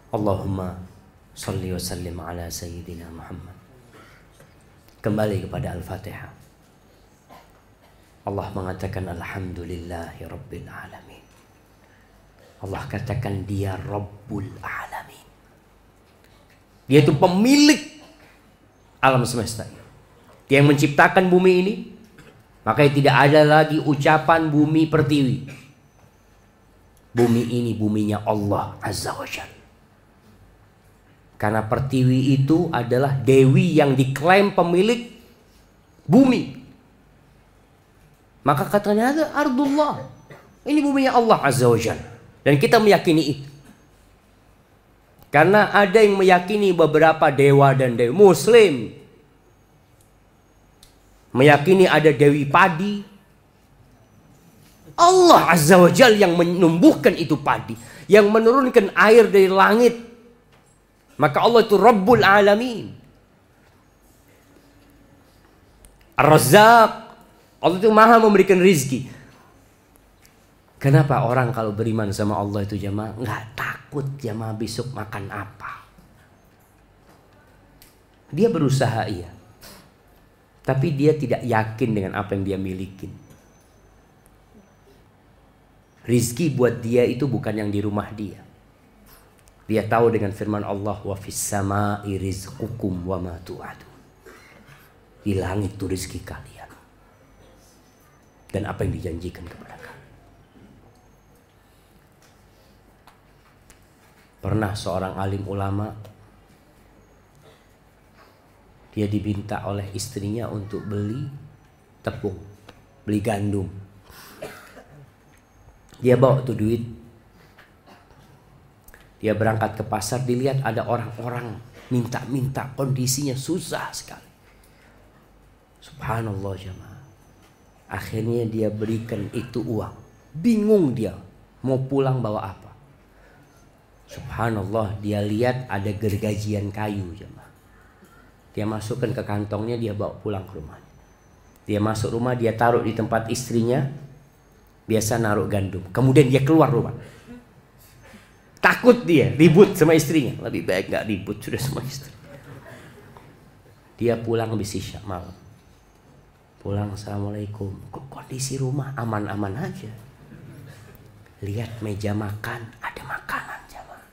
Allahumma salli wa sallim ala sayyidina Muhammad. Kembali kepada Al-Fatihah. Allah mengatakan alhamdulillahi rabbil alamin. Allah katakan dia Rabbul alamin. Dia itu pemilik alam semesta. Dia yang menciptakan bumi ini. Makanya tidak ada lagi ucapan bumi pertiwi. Bumi ini buminya Allah Azza wa Jalla. Karena pertiwi itu adalah dewi yang diklaim pemilik bumi. Maka katanya ada ardullah. Ini buminya Allah Azza wa Jalla. Dan kita meyakini itu. Karena ada yang meyakini beberapa dewa dan dewi. Muslim meyakini ada dewi padi. Allah Azza wa Jalla yang menumbuhkan itu padi, yang menurunkan air dari langit. Maka Allah itu Rabbul Alamin. Ar-Razzaq. Allah itu maha memberikan rizki. Kenapa orang kalau beriman sama Allah itu jamaah enggak takut jamaah besok makan apa? Dia berusaha iya. Tapi dia tidak yakin dengan apa yang dia miliki. Rizki buat dia itu bukan yang di rumah dia. Dia tahu dengan firman Allah wa fis sama'i rizqukum wa ma tu'adun. Di langit itu rezeki kalian dan apa yang dijanjikan kepada kalian. Pernah seorang alim ulama dia diminta oleh istrinya untuk beli tepung, beli gandum. Dia bawa tuh duit. Dia berangkat ke pasar, dilihat ada orang-orang minta-minta, kondisinya susah sekali. Subhanallah jemaah. Akhirnya dia berikan itu uang. Bingung dia mau pulang bawa apa. Subhanallah, dia lihat ada gergajian kayu jemaah. Dia masukkan ke kantongnya, dia bawa pulang ke rumah. Dia masuk rumah, dia taruh di tempat istrinya. Biasa naruh gandum. Kemudian dia keluar rumah. Takut dia ribut sama istrinya. Lebih baik gak ribut sudah sama istri. Dia pulang habis isya malam. Pulang assalamualaikum. Kok kondisi rumah aman-aman aja. Lihat meja makan ada makanan jamaah.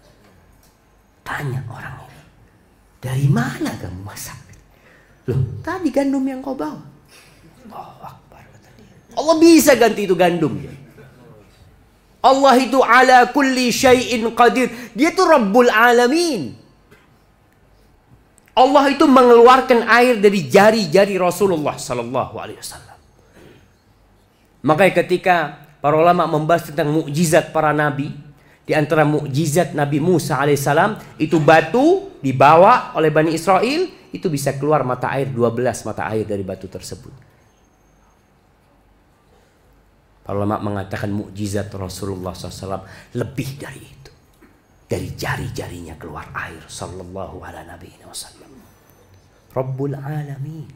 Tanya orang ini, dari mana kamu masak? Loh tadi gandum yang kau bawa. Allahu Akbar. Allah bisa ganti itu gandum ya. Allah itu ala kulli syai'in qadir. Dia itu Rabbul Alamin. Allah itu mengeluarkan air dari jari-jari Rasulullah sallallahu alaihi wasallam. Makanya ketika para ulama membahas tentang mukjizat para nabi, di antara mukjizat Nabi Musa alaihi salam itu batu dibawa oleh Bani Israil itu bisa keluar mata air dua belas mata air dari batu tersebut. Para ulama mengatakan mukjizat Rasulullah shallallahu alaihi wasallam lebih dari itu. Dari jari-jarinya keluar air. Sallallahu ala nabiyina wasallam. Rabbul alamin.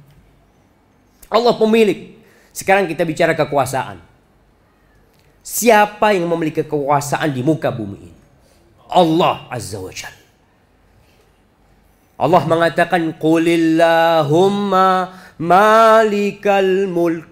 Allah pemilik. Sekarang kita bicara kekuasaan. Siapa yang memiliki kekuasaan di muka bumi ini? Allah Azza wa Jalla. Allah mengatakan, Qulillahumma malikal mulk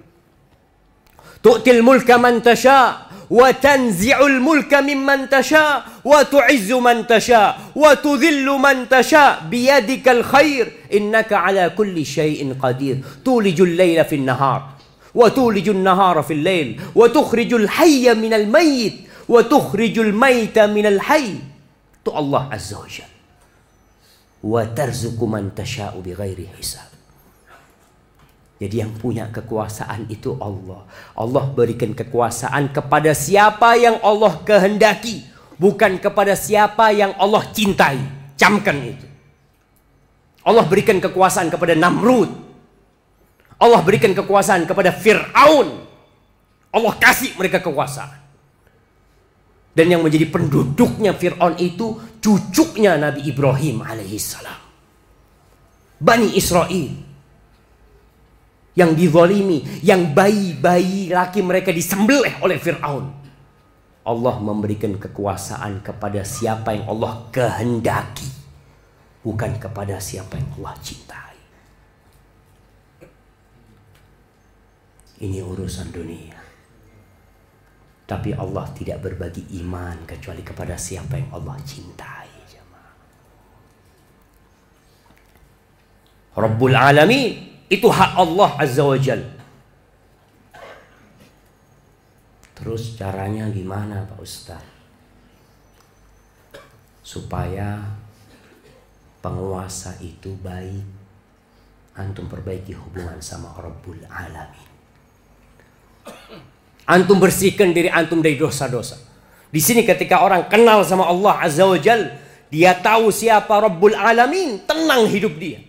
tu'til mulka man tasha wa tanzi'ul mulka mimman tasha wa tu'izzu man tasha wa tudhillu man tasha biyadikal khair innaka ala kulli syai'in qadir tulijul layla fin nahar wa tulijun nahara fil layl wa tukhrijul hayya minal mayyit wa tukhrijul mayta minal hayy. Tu Allah Azza wa Jalla. Wa tarzuqu man tasha'u bighairi hisab. Jadi yang punya kekuasaan itu Allah. Allah berikan kekuasaan kepada siapa yang Allah kehendaki, bukan kepada siapa yang Allah cintai. Camkan itu. Allah berikan kekuasaan kepada Namrud. Allah berikan kekuasaan kepada Fir'aun. Allah kasih mereka kekuasaan. Dan yang menjadi penduduknya Fir'aun itu cucunya Nabi Ibrahim alaihissalam. Bani Israel. Yang dizalimi, yang bayi-bayi laki mereka disembelih oleh Fir'aun. Allah memberikan kekuasaan kepada siapa yang Allah kehendaki. Bukan kepada siapa yang Allah cintai. Ini urusan dunia. Tapi Allah tidak berbagi iman kecuali kepada siapa yang Allah cintai. Rabbul Alamin, itu hak Allah Azza wa Jalla. Terus caranya gimana Pak Ustaz? Supaya penguasa itu baik. Antum perbaiki hubungan sama Rabbul Alamin. Antum bersihkan diri antum dari dosa-dosa. Di sini ketika orang kenal sama Allah Azza wa Jalla, dia tahu siapa Rabbul Alamin, tenang hidup dia.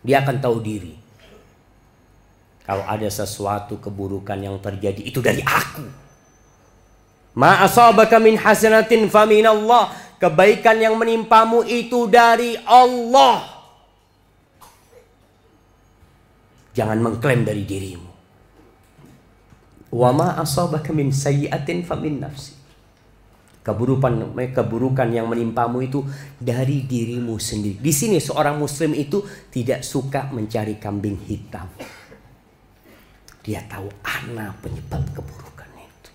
Dia akan tahu diri. Kalau ada sesuatu keburukan yang terjadi, itu dari aku. Ma asabaka min hasanatin fa min Allah. Kebaikan yang menimpamu itu dari Allah. Jangan mengklaim dari dirimu. Wa ma asabaka min sayyi'atin fa min nafsi. Keburukan keburukan yang menimpamu itu dari dirimu sendiri. Di sini seorang muslim itu tidak suka mencari kambing hitam. Dia tahu ana penyebab keburukan itu.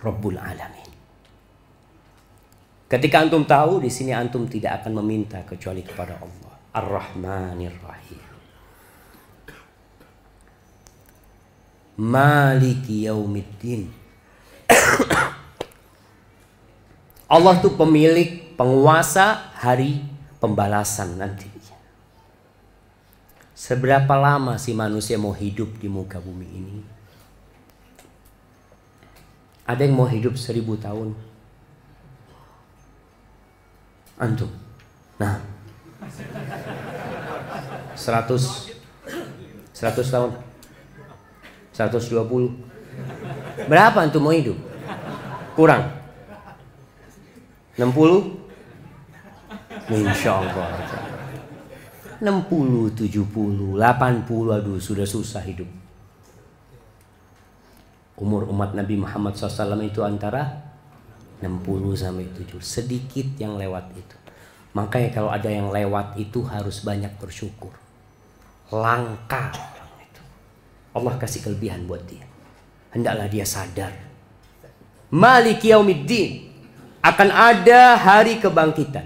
Rabbul Alamin. Ketika antum tahu, di sini antum tidak akan meminta kecuali kepada Allah. Ar-Rahmanir Rahim. Maliki yaumiddin. Allah itu pemilik, penguasa hari pembalasan nanti. Seberapa lama si manusia mau hidup di muka bumi ini? Ada yang mau hidup seribu tahun? Antum? Nah, seratus, seratus tahun? seratus dua puluh. Berapa antum mau hidup? Kurang enam puluh? Insyaallah enam puluh, tujuh puluh, delapan puluh. Aduh, sudah susah hidup. Umur umat Nabi Muhammad shallallahu alaihi wasallam itu antara enam puluh sampai tujuh puluh. Sedikit yang lewat itu. Makanya kalau ada yang lewat itu harus banyak bersyukur. Langka Allah kasih kelebihan buat dia. Hendaklah dia sadar. Maliki yaumiddin. Akan ada hari kebangkitan.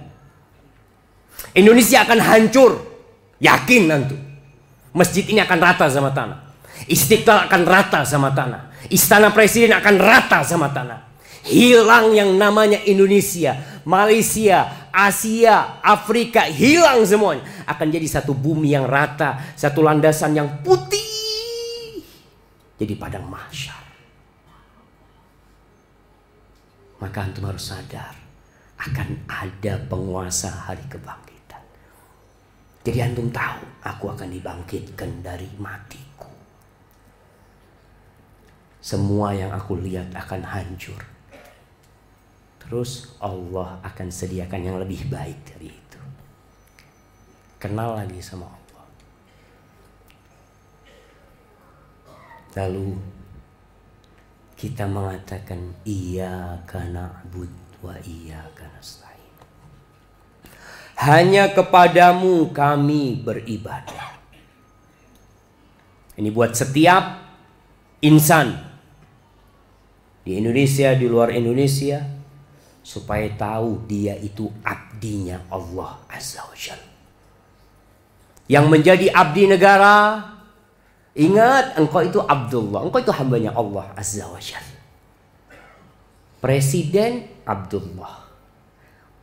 Indonesia akan hancur. Yakin nanti. Masjid ini akan rata sama tanah. Istiqlal akan rata sama tanah. Istana Presiden akan rata sama tanah. Hilang yang namanya Indonesia, Malaysia, Asia, Afrika. Hilang semuanya. Akan jadi satu bumi yang rata. Satu landasan yang putih. Jadi padang mahsyar. Maka antum harus sadar akan ada penguasa hari kebangkitan. Jadi antum tahu aku akan dibangkitkan dari matiku. Semua yang aku lihat akan hancur. Terus Allah akan sediakan yang lebih baik dari itu. Kenal lagi sama Allah. Lalu kita mengatakan iyyaka na'bud wa iyyaka nasta'in. Hanya kepadamu kami beribadah. Ini buat setiap insan di Indonesia, di luar Indonesia, supaya tahu dia itu abdinya Allah Azza wa Jalla. Yang menjadi abdi negara, ingat, engkau itu Abdullah, engkau itu hambanya Allah Azza wa Jalla. Presiden Abdullah,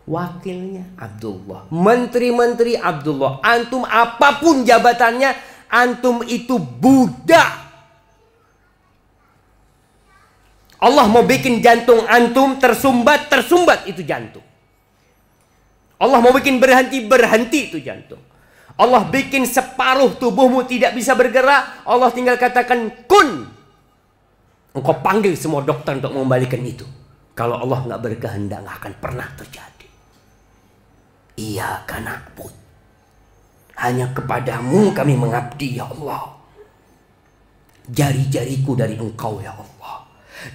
wakilnya Abdullah, menteri-menteri Abdullah. Antum apapun jabatannya, antum itu budak. Allah mau bikin jantung antum tersumbat, tersumbat itu jantung. Allah mau bikin berhenti, berhenti itu jantung. Allah bikin separuh tubuhmu tidak bisa bergerak, Allah tinggal katakan kun. Engkau panggil semua dokter untuk mengembalikan itu. Kalau Allah nggak berkehendak, nggak akan pernah terjadi. Iyyaka na'bud, hanya kepadamu kami mengabdi ya Allah. Jari-jariku dari engkau ya Allah,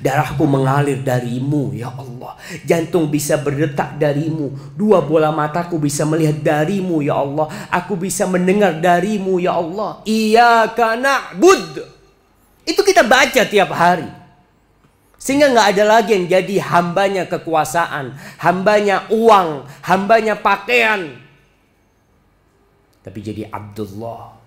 darahku mengalir darimu ya Allah, jantung bisa berdetak darimu, dua bola mataku bisa melihat darimu ya Allah, aku bisa mendengar darimu ya Allah. Iyyaka na'bud, itu kita baca tiap hari, sehingga nggak ada lagi yang jadi hambanya kekuasaan, hambanya uang, hambanya pakaian, tapi jadi Abdullah.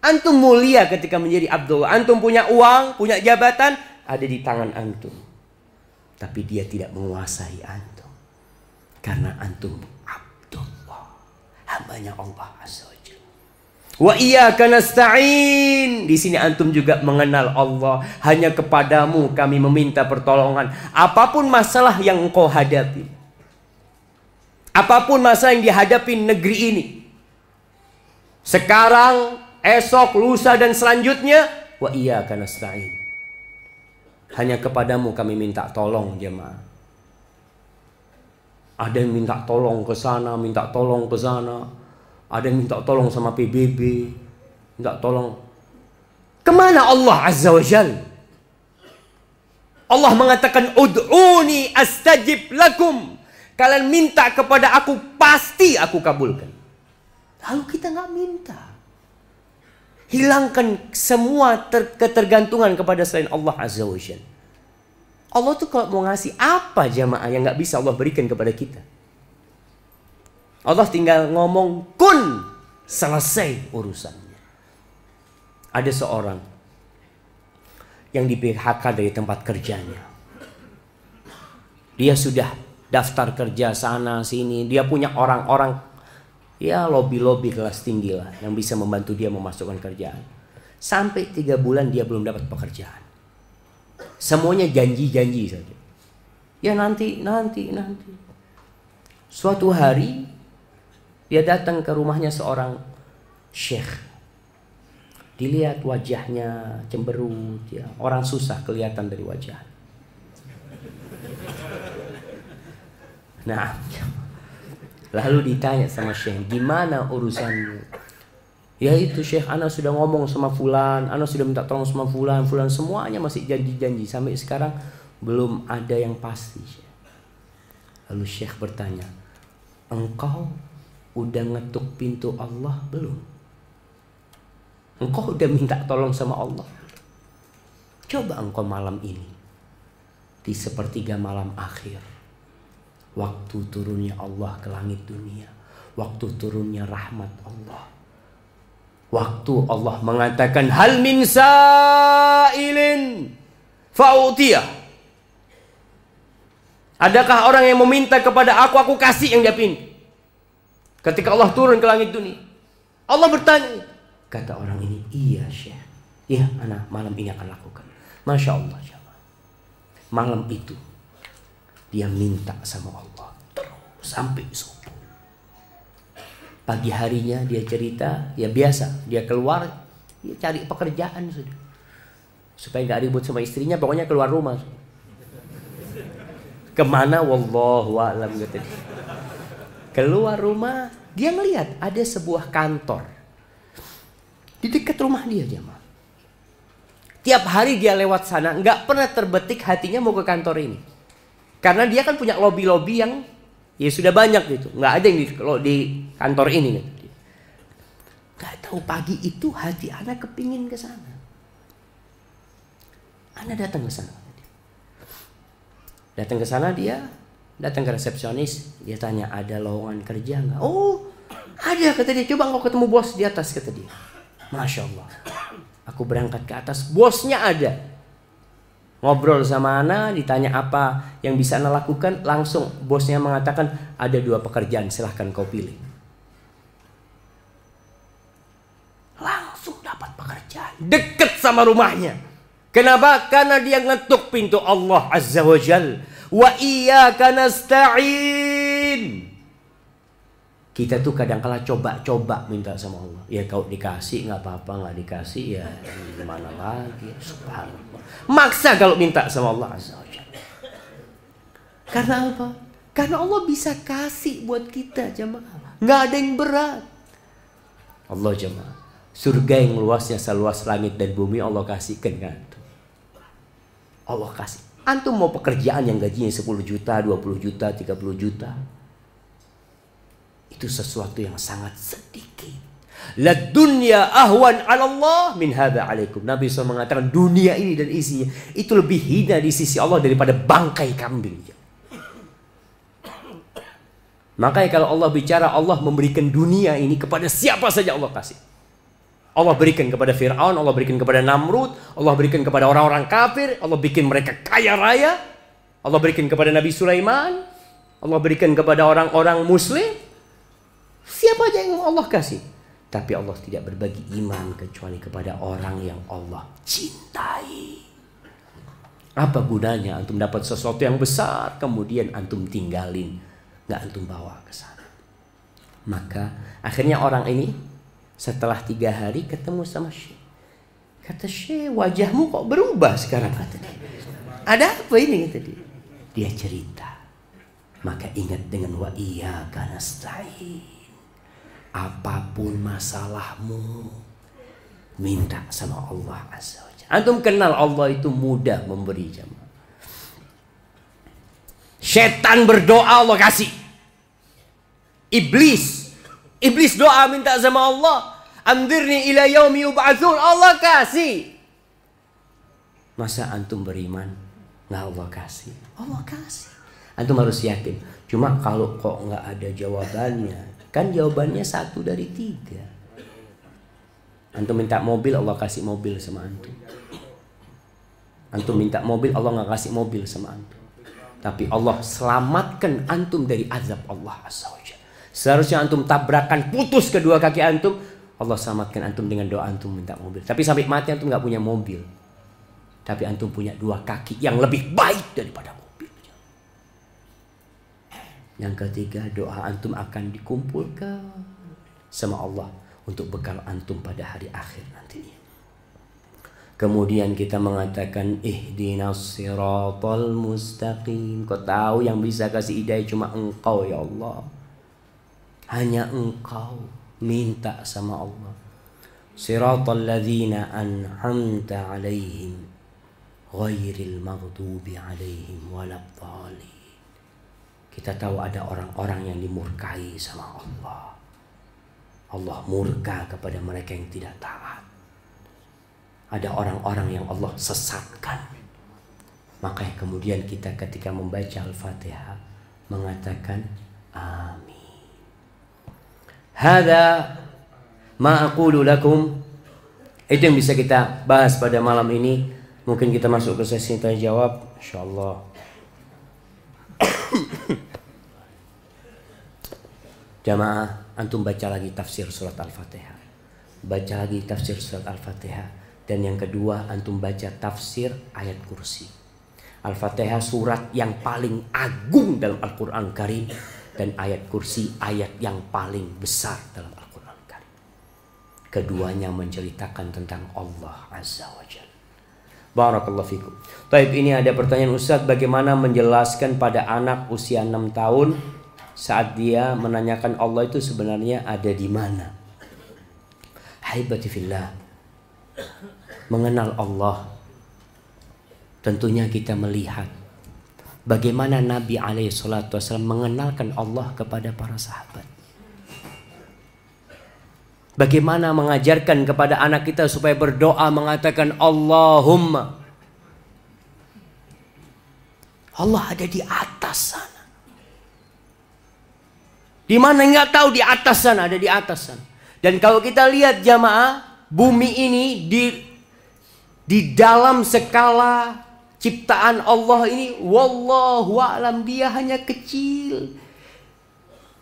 Antum mulia ketika menjadi Abdullah. Antum punya uang, punya jabatan, ada di tangan antum, tapi dia tidak menguasai antum, karena antum Abdullah, hambanya Allah Azza wa Jalla. Wa iyyaka nasta'in, di sini antum juga mengenal Allah. Hanya kepadamu kami meminta pertolongan. Apapun masalah yang engkau hadapi, apapun masalah yang dihadapi negeri ini, sekarang, esok, lusa dan selanjutnya, wa iyyaka nasta'in. Hanya kepadamu kami minta tolong jemaah. Ada yang minta tolong ke sana, minta tolong ke sana. Ada yang minta tolong sama P B B, minta tolong. Kemana Allah Azza wa Jalla? Allah mengatakan ud'uni astajib lakum. Kalian minta kepada aku, pasti aku kabulkan. Lalu kita nggak minta. Hilangkan semua ter- ketergantungan kepada selain Allah Azza wa Jalla. Allah tuh kalau mau ngasih apa jamaah yang gak bisa Allah berikan kepada kita? Allah tinggal ngomong kun, selesai urusannya. Ada seorang yang di P H K dari tempat kerjanya. Dia sudah daftar kerja sana sini, dia punya orang-orang, ya lobby-lobby kelas tinggi lah yang bisa membantu dia memasukkan kerjaan. Sampai tiga bulan dia belum dapat pekerjaan. Semuanya janji-janji saja. Ya nanti, nanti, nanti. Suatu hari dia datang ke rumahnya seorang syekh. Dilihat wajahnya cemberut ya. Orang susah kelihatan dari wajah. Nah, lalu ditanya sama Syekh, gimana urusanmu? Ya itu Syekh, ana sudah ngomong sama fulan, ana sudah minta tolong sama fulan, fulan semuanya masih janji-janji, sampai sekarang belum ada yang pasti. Lalu Syekh bertanya, engkau udah ngetuk pintu Allah belum? Engkau udah minta tolong sama Allah? Coba engkau malam ini, di sepertiga malam akhir, waktu turunnya Allah ke langit dunia, waktu turunnya rahmat Allah, waktu Allah mengatakan hal min sa'ilin fa'utiyah. Adakah orang yang meminta kepada aku, aku kasih yang dia pinta? Ketika Allah turun ke langit dunia, Allah bertanya. Kata orang ini, iya Syekh, iya ana malam ini akan lakukan. Masya Allah, malam itu dia minta sama Allah terus sampai subuh. Pagi harinya dia cerita, ya biasa, dia keluar, dia cari pekerjaan sudah. Supaya nggak ribut sama istrinya, pokoknya keluar rumah. Kemana? Wallahu a'lam gitu. Keluar rumah, dia melihat ada sebuah kantor di dekat rumah dia jemaah. Tiap hari dia lewat sana, nggak pernah terbetik hatinya mau ke kantor ini. Karena dia kan punya lobi-lobi yang ya sudah banyak gitu. Nggak ada yang di, di kantor ini. Gitu. Nggak tahu pagi itu hati anak kepingin ke sana. Anak datang ke sana. Datang ke sana dia, datang ke resepsionis. Dia tanya, ada lowongan kerja nggak? Oh, ada, kata dia. Coba engkau ketemu bos di atas, kata dia. Masya Allah. Aku berangkat ke atas, bosnya ada. Ngobrol sama Ana, ditanya apa yang bisa Ana lakukan, langsung bosnya mengatakan ada dua pekerjaan, silahkan kau pilih. Langsung dapat pekerjaan, deket sama rumahnya. Kenapa? Karena dia ngetuk pintu Allah Azza wa Jal. Wa iyyaka nasta'in. Kita tuh kadang kala coba-coba minta sama Allah. Ya kau dikasih nggak apa-apa, nggak dikasih ya gimana lagi. Subhanallah. Maksa kalau minta sama Allah Azza wa Jalla. Karena apa? Karena Allah bisa kasih buat kita jemaah. Nggak ada yang berat. Allah jemaah. Surga yang luasnya seluas langit dan bumi Allah kasihkan antum. Allah kasih. Antum mau pekerjaan yang gajinya sepuluh juta, dua puluh juta, tiga puluh juta. Itu sesuatu yang sangat sedikit. La dunya ahwan 'ala Allah min hadza 'alaikum. Nabi shallallahu alaihi wasallam mengatakan dunia ini dan isinya itu lebih hina di sisi Allah daripada bangkai kambing. Makanya kalau Allah bicara, Allah memberikan dunia ini kepada siapa saja Allah kasih. Allah berikan kepada Fir'aun, Allah berikan kepada Namrud, Allah berikan kepada orang-orang kafir, Allah bikin mereka kaya raya. Allah berikan kepada Nabi Sulaiman, Allah berikan kepada orang-orang muslim. Siapa aja yang Allah kasih. Tapi Allah tidak berbagi iman kecuali kepada orang yang Allah cintai. Apa gunanya antum dapat sesuatu yang besar kemudian antum tinggalin, nggak antum bawa ke sana. Maka akhirnya orang ini setelah tiga hari ketemu sama Syekh. Kata Syekh, wajahmu kok berubah sekarang, kata dia. Ada apa ini, kata dia. Dia cerita. Maka ingat dengan wa iyyaka nasta'in. Apapun masalahmu, minta sama Allah Azza wa Jalla. Antum kenal Allah itu mudah memberi jemaah. Setan berdoa Allah kasih. Iblis, iblis doa minta sama Allah. Anzirni ila yaumi yub'atsun, Allah kasih. Masa antum beriman nggak Allah kasih? Allah kasih. Antum harus yakin. Cuma kalau kok nggak ada jawabannya. Kan jawabannya satu dari tiga. Antum minta mobil, Allah kasih mobil sama antum. Antum minta mobil, Allah nggak kasih mobil sama antum. Tapi Allah selamatkan antum dari azab Allah Azza wa Jalla. Seharusnya antum tabrakan, putus kedua kaki antum, Allah selamatkan antum dengan doa antum minta mobil. Tapi sampai mati antum nggak punya mobil. Tapi antum punya dua kaki yang lebih baik daripada mobil. Yang ketiga, doa antum akan dikumpulkan sama Allah untuk bekal antum pada hari akhir nantinya. Kemudian kita mengatakan ihdinas siratal mustaqim. Kau tahu yang bisa kasih hidayah cuma engkau ya Allah. Hanya engkau, minta sama Allah. Siratal ladzina an'amta alaihim ghairil maghdubi alaihim waladhdallin. Kita tahu ada orang-orang yang dimurkai sama Allah. Allah murka kepada mereka yang tidak taat. Ada orang-orang yang Allah sesatkan. Makanya kemudian kita ketika membaca Al-Fatihah mengatakan amin. Hadza ma aqulu lakum. Itu yang bisa kita bahas pada malam ini. Mungkin kita masuk ke sesi tanya jawab insyaallah. Jamaah, antum baca lagi tafsir surat Al-Fatihah. Baca lagi tafsir surat Al-Fatihah. Dan yang kedua, antum baca tafsir ayat kursi. Al-Fatihah surat yang paling agung dalam Al-Quran Karim. Dan ayat kursi ayat yang paling besar dalam Al-Quran Karim. Keduanya menceritakan tentang Allah Azza wa Jalla. Barakallahu fikum. Taib, ini ada pertanyaan Ustaz, bagaimana menjelaskan pada anak usia enam tahun saat dia menanyakan Allah itu sebenarnya ada di mana? Haibati fillah. Mengenal Allah tentunya kita melihat bagaimana Nabi alaihi salatu wasallam mengenalkan Allah kepada para sahabat. Bagaimana mengajarkan kepada anak kita supaya berdoa mengatakan Allahumma. Allah ada di atas sana. Di mana nggak tahu, di atas sana, ada di atas sana. Dan kalau kita lihat jamaah, bumi ini di di dalam skala ciptaan Allah ini, wallahu a'lam, dia hanya kecil.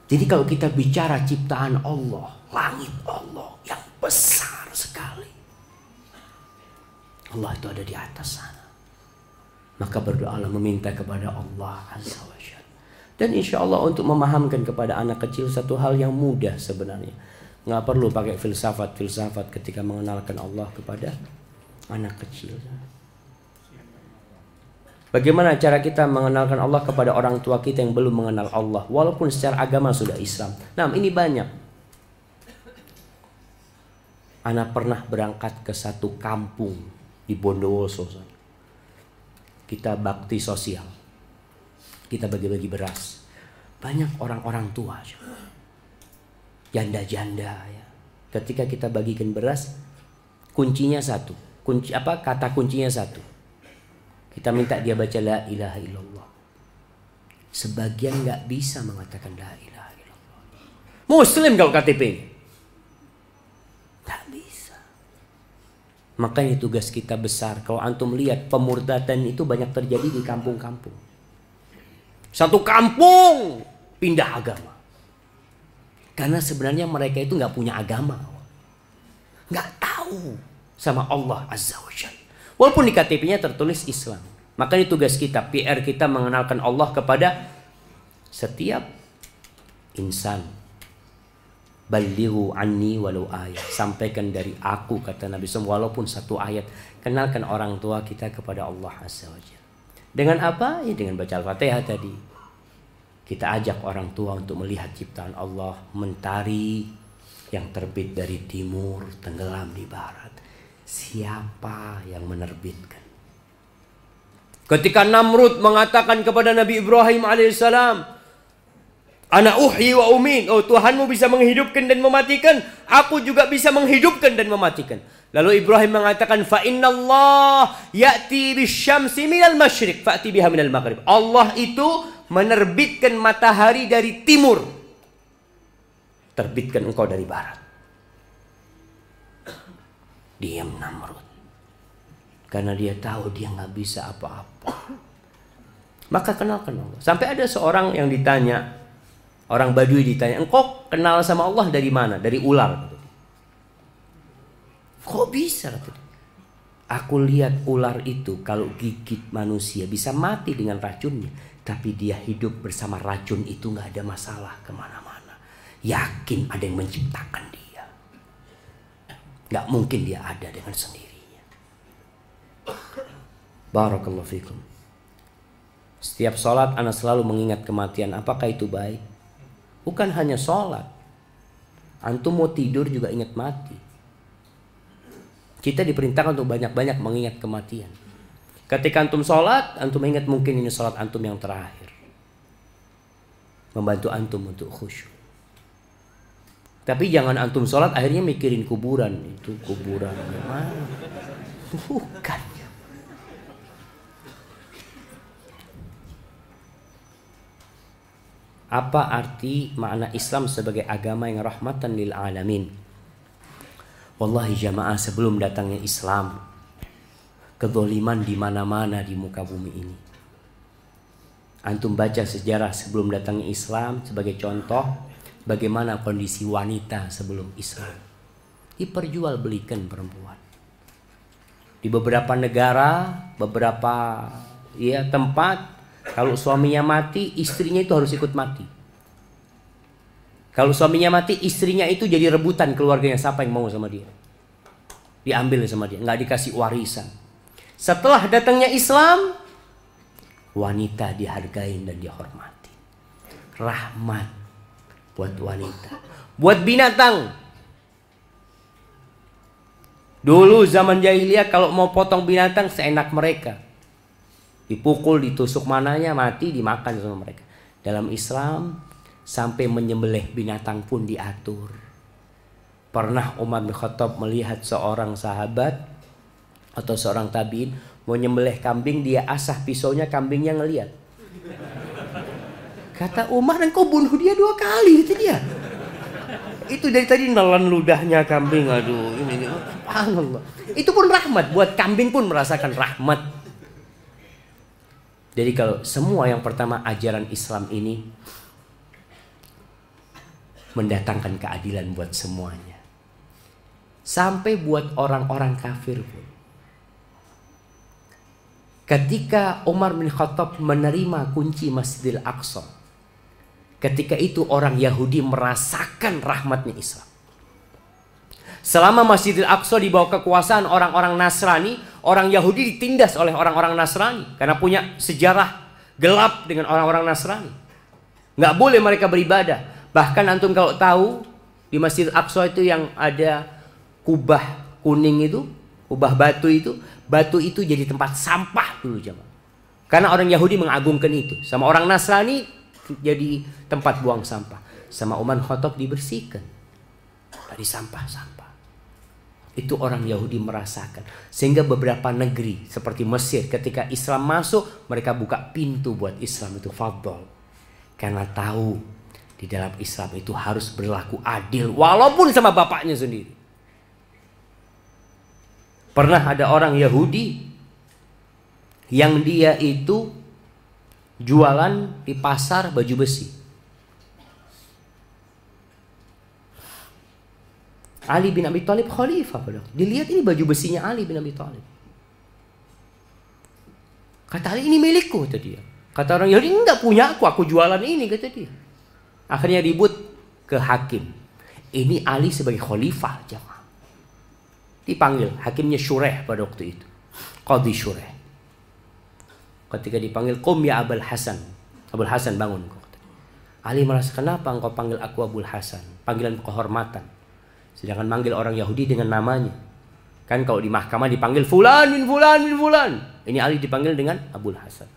Jadi kalau kita bicara ciptaan Allah, langit Allah yang besar sekali, Allah itu ada di atas sana. Maka berdoalah, meminta kepada Allah Azza wa Jalla. Dan insya Allah untuk memahamkan kepada anak kecil satu hal yang mudah sebenarnya. Nggak perlu pakai filsafat-filsafat ketika mengenalkan Allah kepada anak kecil. Bagaimana cara kita mengenalkan Allah kepada orang tua kita yang belum mengenal Allah, walaupun secara agama sudah Islam? Nah, ini banyak. Ana pernah berangkat ke satu kampung di Bondowoso. Kita bakti sosial. Kita bagi-bagi beras. Banyak orang-orang tua, janda-janda. Ketika kita bagikan beras, kuncinya satu. Kunci apa? Kata kuncinya satu. Kita minta dia baca la ilaha illallah. Sebagian enggak bisa mengatakan la ilaha illallah. Muslim kalau K T P-nya. Enggak bisa. Makanya tugas kita besar. Kalau antum lihat pemurtatan itu banyak terjadi di kampung-kampung. Satu kampung pindah agama. Karena sebenarnya mereka itu enggak punya agama. Enggak tahu sama Allah Azza wa Jalla. Walaupun di K T P-nya tertulis Islam. Makanya tugas kita, P R kita mengenalkan Allah kepada setiap insan. Balighu anni walau ayat. Sampaikan dari aku, kata Nabi shallallahu alaihi wasallam, walaupun satu ayat. Kenalkan orang tua kita kepada Allah Azza wa Jalla. Dengan apa? Ya dengan baca Al-Fatihah tadi. Kita ajak orang tua untuk melihat ciptaan Allah. Mentari yang terbit dari timur, tenggelam di barat. Siapa yang menerbitkan? Ketika Namrud mengatakan kepada Nabi Ibrahim alaihissalam, ana uhyi wa umin, oh Tuhanmu bisa menghidupkan dan mematikan, aku juga bisa menghidupkan dan mematikan. Lalu Ibrahim mengatakan, fa innallah ya'ti bisyamsi minal masyriq fa'ti biha minal maghrib. Allah itu menerbitkan matahari dari timur, terbitkan engkau dari barat. Diam Namrud, karena dia tahu dia nggak bisa apa-apa. Maka kenalkan Allah. Sampai ada seorang yang ditanya, orang Badui ditanya, engkau kenal sama Allah dari mana? Dari ular. Kok bisa? Aku lihat ular itu kalau gigit manusia bisa mati dengan racunnya, tapi dia hidup bersama racun itu nggak ada masalah kemana-mana. Yakin ada yang menciptakan dia. Gak mungkin dia ada dengan sendirinya. Barakallahu fikum. Setiap sholat ana selalu mengingat kematian. Apakah itu baik? Bukan hanya sholat. Antum mau tidur juga ingat mati. Kita diperintahkan untuk banyak-banyak mengingat kematian. Ketika antum sholat, antum ingat mungkin ini sholat antum yang terakhir. Membantu antum untuk khusyuk. Tapi jangan antum sholat akhirnya mikirin kuburan. Itu kuburan mana? Bukan. Apa arti makna Islam sebagai agama yang rahmatan lil alamin? Wallahi jamaah, sebelum datangnya Islam, kezaliman di mana-mana di muka bumi ini. Antum baca sejarah sebelum datangnya Islam sebagai contoh. Bagaimana kondisi wanita sebelum Islam? Diperjualbelikan perempuan. Di beberapa negara, beberapa ya tempat, kalau suaminya mati, istrinya itu harus ikut mati. Kalau suaminya mati, istrinya itu jadi rebutan keluarganya, siapa yang mau sama dia. Diambil sama dia, nggak dikasih warisan. Setelah datangnya Islam, wanita dihargain dan dihormati. Rahmat buat wanita, buat binatang. Dulu zaman jahiliyah kalau mau potong binatang seenak mereka. dipukul, ditusuk mananya, mati, dimakan sama mereka. Dalam Islam sampai menyembelih binatang pun diatur. Pernah Umar bin Khattab melihat seorang sahabat atau seorang tabiin mau nyembelih kambing, dia asah pisaunya, kambingnya ngelihat. Kata Umar, engkau bunuh dia dua kali, itu dia. Itu dari tadi nelan ludahnya kambing, aduh ini, ini. Subhanallah. Itu pun rahmat, buat kambing pun merasakan rahmat. Jadi kalau semua yang pertama ajaran Islam ini mendatangkan keadilan buat semuanya, sampai buat orang-orang kafir pun. Ketika Umar bin Khattab menerima kunci Masjidil Aqsa, ketika itu orang Yahudi merasakan rahmatnya Islam. Selama Masjidil Aqsa di bawah kekuasaan orang-orang Nasrani, orang Yahudi ditindas oleh orang-orang Nasrani karena punya sejarah gelap dengan orang-orang Nasrani. Nggak boleh mereka beribadah. Bahkan antum kalau tahu, di Masjidil Aqsa itu yang ada kubah kuning itu, kubah batu itu, batu itu jadi tempat sampah dulu jemaah. Karena orang Yahudi mengagungkan itu. Sama orang Nasrani jadi tempat buang sampah. Sama Umar Khattab dibersihkan dari sampah-sampah. Itu orang Yahudi merasakan. Sehingga beberapa negeri seperti Mesir ketika Islam masuk, mereka buka pintu buat Islam itu fadl. Karena tahu di dalam Islam itu harus berlaku adil walaupun sama bapaknya sendiri. Pernah ada orang Yahudi yang dia itu jualan di pasar baju besi. Ali bin Abi Thalib khalifah. Dilihat ini baju besinya Ali bin Abi Thalib. Kata Ali, ini milikku, kata dia. Kata orang Yahudi, enggak punya aku, aku jualan ini, kata dia. Akhirnya ribut ke hakim. Ini Ali sebagai khalifah jemaah. Dipanggil, hakimnya Syureh pada waktu itu, Qadhi Syureh. Ketika dipanggil, Qum ya Abul Hasan, Abul Hasan bangun. Ali merasa, kenapa engkau panggil aku Abul Hasan? Panggilan kehormatan. Sedangkan manggil orang Yahudi dengan namanya. Kan kalau di mahkamah dipanggil Fulan bin Fulan bin Fulan. Ini Ali dipanggil dengan Abul Hasan.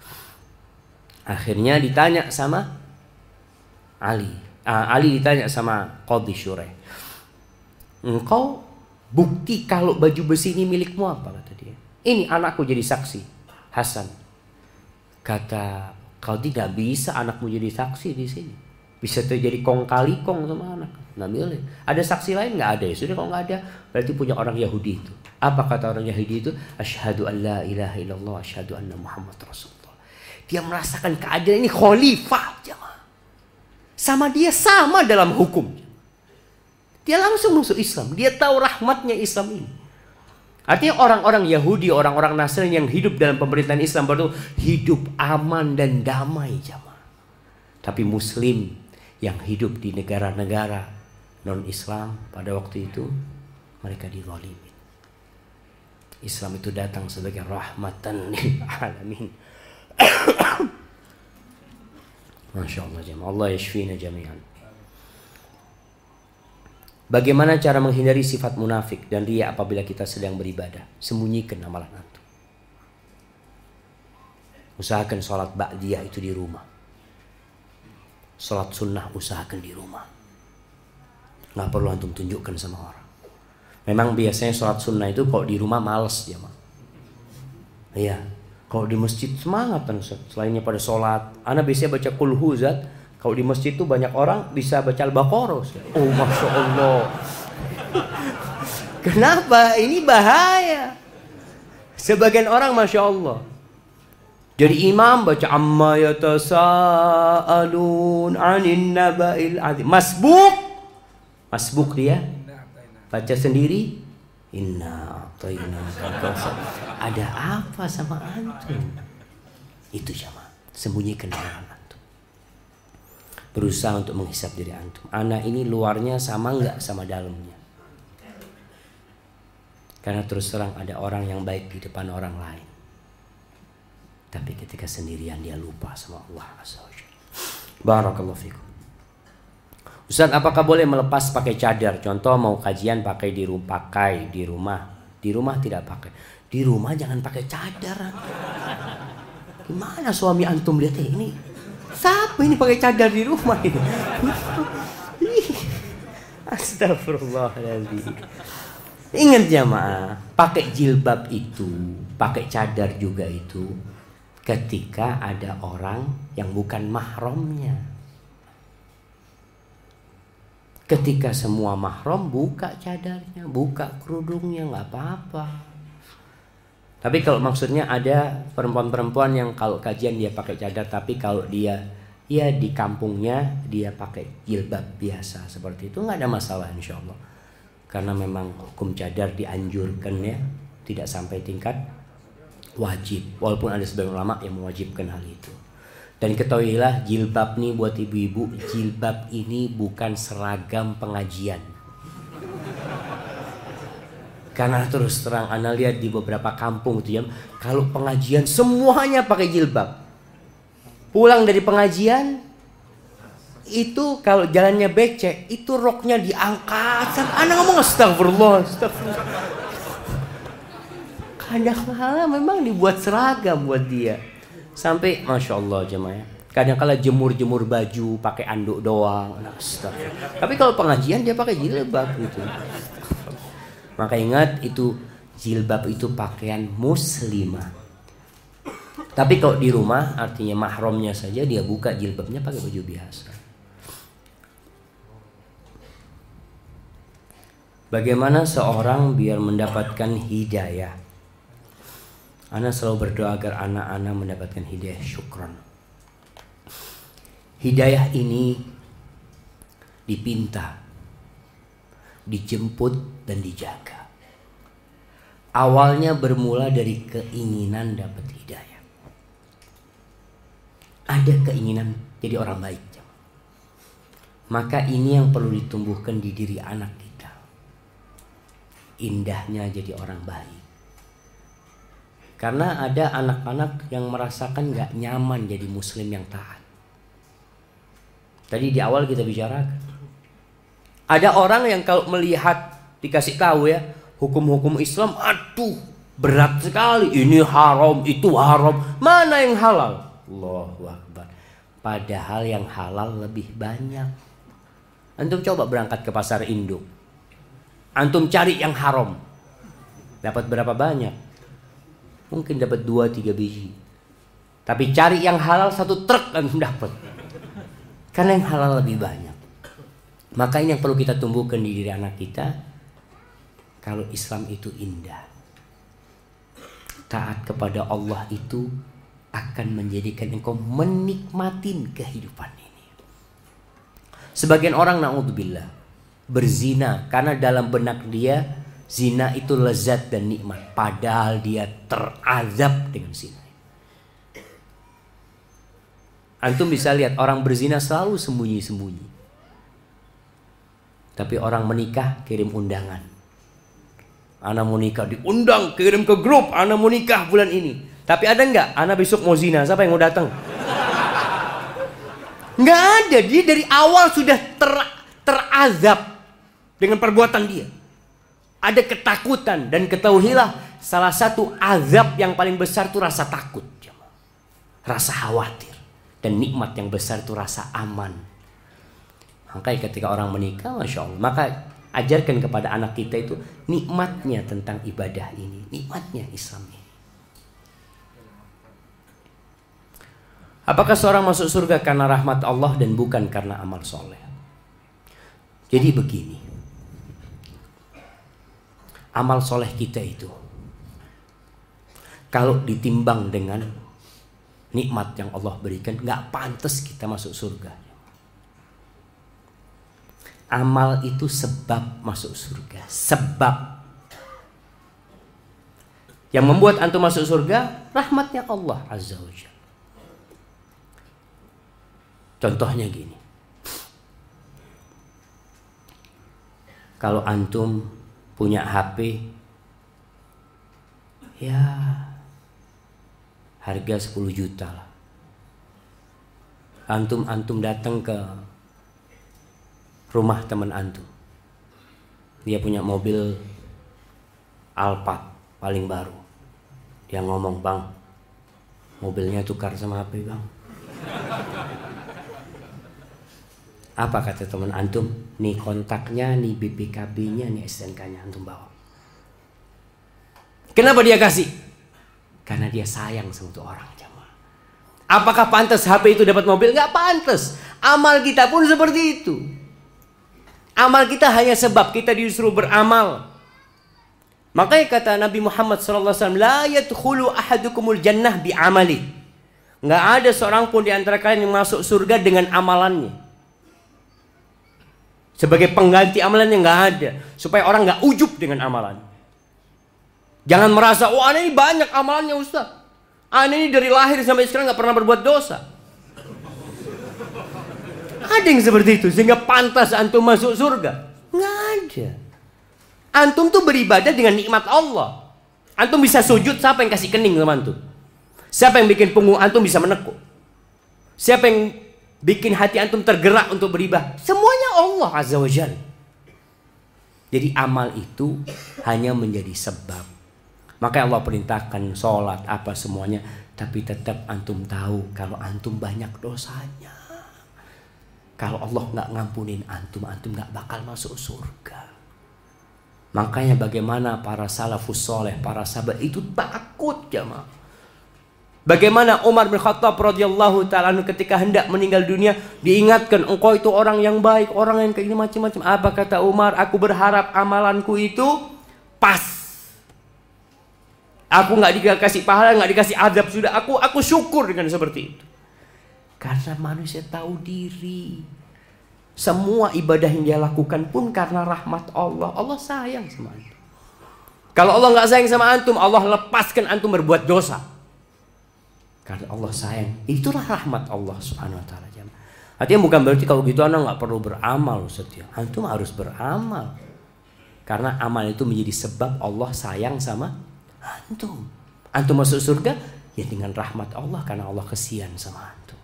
Akhirnya ditanya sama Ali. Ah, Ali ditanya sama Qadhi Syureh. Engkau bukti kalau baju besi ini milikmu apa, kata dia. Ini anakku jadi saksi, Hasan. Kata, kau tidak bisa anakmu jadi saksi di sini. Bisa terjadi kong kali kong sama anak. Nggak boleh. Ada saksi lain? Nggak ada. Ya sudah, kalau nggak ada berarti punya orang Yahudi itu. Apa kata orang Yahudi itu? Asyhadu an la ilaha illallah, asyhadu anna Muhammad Rasulullah. Dia merasakan keadilan ini khalifah jemaah. Sama dia sama dalam hukum. Dia langsung masuk Islam. Dia tahu rahmatnya Islam ini. Artinya orang-orang Yahudi, orang-orang Nasrani yang hidup dalam pemerintahan Islam baru hidup aman dan damai jamaah. Tapi Muslim yang hidup di negara-negara non-Islam pada waktu itu, mereka dizalimi. Islam itu datang sebagai rahmatan lil alamin. Masya Allah jamaah. Allah yashfina jami'an. Bagaimana cara menghindari sifat munafik dan riya apabila kita sedang beribadah? Sembunyikan amalan antum. Usahakan sholat ba'diyah itu di rumah. Sholat sunnah usahakan di rumah. Nggak perlu antum tunjukkan sama orang. Memang biasanya sholat sunnah itu kalau di rumah males ya, Mak. Iya. Kalau di masjid semangat kan Ustaz. Selainnya pada sholat, ana biasanya baca Qul Huzat. Kalau di masjid itu banyak orang bisa baca Al-Baqarah. Oh, Masya Allah. Kenapa? Ini bahaya. Sebagian orang Masya Allah. Jadi imam baca Amma yatasa'alun anin naba'il azim. Masbuk. Masbuk dia. Baca sendiri. Inna a'tayna. Ada apa sama antum? Itu sama. Sembunyikan orang. Berusaha untuk menghisap diri antum. Anak ini luarnya sama enggak sama dalamnya? Karena terus terang ada orang yang baik di depan orang lain, tapi ketika sendirian dia lupa sama Allah Azza wa Jalla. Barakallahu fikum. Ustaz, apakah boleh melepas pakai cadar? Contoh mau kajian pakai di rumah, pakai di rumah. Di rumah tidak pakai. Di rumah jangan pakai cadar. Mana suami antum lihat ini? Siapa ini pakai cadar di rumah ini? Astagfirullahaladzim. Ingat jamaah, pakai jilbab itu, pakai cadar juga itu ketika ada orang yang bukan mahramnya. Ketika semua mahram, buka cadarnya, buka kerudungnya, nggak apa-apa. Tapi kalau maksudnya ada perempuan-perempuan yang kalau kajian dia pakai cadar, tapi kalau dia ya di kampungnya dia pakai jilbab biasa seperti itu, nggak ada masalah insya Allah. Karena memang hukum cadar dianjurkan ya, tidak sampai tingkat wajib. Walaupun ada sebagian ulama yang mewajibkan hal itu. Dan ketahuilah jilbab nih buat ibu-ibu, jilbab ini bukan seragam pengajian. Karena terus terang ana lihat di beberapa kampung itu ya, kalau pengajian semuanya pakai jilbab. Pulang dari pengajian itu kalau jalannya becek itu roknya diangkat. Ana ngomong astagfirullah, astagfirullah. Kadang-kadang memang dibuat seragam buat dia. Sampai masya Allah jemaah. Kadang-kala jemur-jemur baju pakai anduk doang. Astagfirullah. Tapi kalau pengajian dia pakai jilbab gitu. Maka ingat itu jilbab itu pakaian muslimah. Tapi kalau di rumah artinya mahramnya saja dia buka jilbabnya pakai baju biasa. Bagaimana seorang biar mendapatkan hidayah? Ana selalu berdoa agar anak-anak mendapatkan hidayah, syukran. Hidayah ini dipinta, dijemput dan dijaga. Awalnya bermula dari keinginan dapat hidayah. Ada keinginan jadi orang baik. Maka ini yang perlu ditumbuhkan di diri anak kita. Indahnya jadi orang baik. Karena ada anak-anak yang merasakan gak nyaman jadi muslim yang taat. Tadi di awal kita bicarakan. Ada orang yang kalau melihat, dikasih tahu ya, hukum-hukum Islam, aduh berat sekali. Ini haram, itu haram. Mana yang halal? Allahu Akbar. Padahal yang halal lebih banyak. Antum coba berangkat ke pasar induk, antum cari yang haram, dapat berapa banyak? Mungkin dapat dua tiga biji. Tapi cari yang halal satu truk antum dapat. Karena yang halal lebih banyak. Maka ini yang perlu kita tumbuhkan di diri anak kita. Kalau Islam itu indah, taat kepada Allah itu akan menjadikan engkau menikmatin kehidupan ini. Sebagian orang na'udzubillah berzina karena dalam benak dia zina itu lezat dan nikmat, padahal dia terazab dengan zina. Antum bisa lihat orang berzina selalu sembunyi-sembunyi. Tapi orang menikah kirim undangan. Ana mau nikah, diundang, kirim ke grup, ana mau nikah bulan ini. Tapi ada nggak? Ana besok mau zina, siapa yang mau datang? Nggak ada. Dia dari awal sudah ter, terazab dengan perbuatan dia. Ada ketakutan dan ketahuilah salah satu azab yang paling besar itu rasa takut, rasa khawatir, dan nikmat yang besar itu rasa aman. Makanya ketika orang menikah, masya Allah, maka ajarkan kepada anak kita itu nikmatnya tentang ibadah ini, nikmatnya Islam ini. Apakah seorang masuk surga karena rahmat Allah dan bukan karena amal soleh? Jadi begini, amal soleh kita itu kalau ditimbang dengan nikmat yang Allah berikan, gak pantas kita masuk surga. Amal itu sebab masuk surga. Sebab yang membuat antum masuk surga, rahmatnya Allah Azza wa Jalla. Contohnya gini, kalau antum punya H P, ya harga sepuluh juta lah. Antum-antum datang ke rumah teman antum, dia punya mobil Alphard paling baru. Dia ngomong, bang, Mobilnya tukar sama H P, Bang. Apa kata teman antum? Nih kontaknya, nih B P K B-nya, nih S N K-nya antum bawa. Kenapa dia kasih? Karena dia sayang sama tuh orang, jamaah. Apakah pantas H P itu dapat mobil? Enggak pantas. Amal kita pun seperti itu. Amal kita hanya sebab, kita disuruh beramal. Makanya kata Nabi Muhammad shallallahu alaihi wasallam, la yadkhulu ahadukumul jannah bi'amali. Nggak ada seorang pun di antara kalian yang masuk surga dengan amalannya. Sebagai pengganti amalannya nggak ada. Supaya orang nggak ujub dengan amalan. Jangan merasa, wah, oh, ini banyak amalannya Ustaz. Ini dari lahir sampai sekarang nggak pernah berbuat dosa. Ada yang seperti itu sehingga pantas antum masuk surga. Nggak ada. Antum tuh beribadah dengan nikmat Allah. Antum bisa sujud, siapa yang kasih kening sama antum? Siapa yang bikin punggung antum bisa menekuk? Siapa yang bikin hati antum tergerak untuk beribadah? Semuanya Allah Azza wa Jalla. Jadi amal itu hanya menjadi sebab. Makanya Allah perintahkan sholat apa semuanya. Tapi tetap antum tahu kalau antum banyak dosanya. Kalau Allah gak ngampunin antum, antum gak bakal masuk surga. Makanya bagaimana para salafus soleh, para sahabat itu takut jamaah. Bagaimana Umar bin Khattab radhiyallahu ta'ala ketika hendak meninggal dunia diingatkan, engkau itu orang yang baik, orang yang kayak ini macam-macam. Apa kata Umar? Aku berharap amalanku itu pas. Aku nggak dikasih pahala, nggak dikasih azab sudah. Aku aku syukur dengan seperti itu. Karena manusia tahu diri. Semua ibadah yang dia lakukan pun karena rahmat Allah. Allah sayang sama antum. Kalau Allah gak sayang sama antum, Allah lepaskan antum berbuat dosa. Karena Allah sayang. Itulah rahmat Allah subhanahu wa ta'ala. Artinya bukan berarti kalau gitu anda gak perlu beramal. Setia. Antum harus beramal. Karena amal itu menjadi sebab Allah sayang sama antum. Antum masuk surga ya dengan rahmat Allah. Karena Allah kesian sama antum.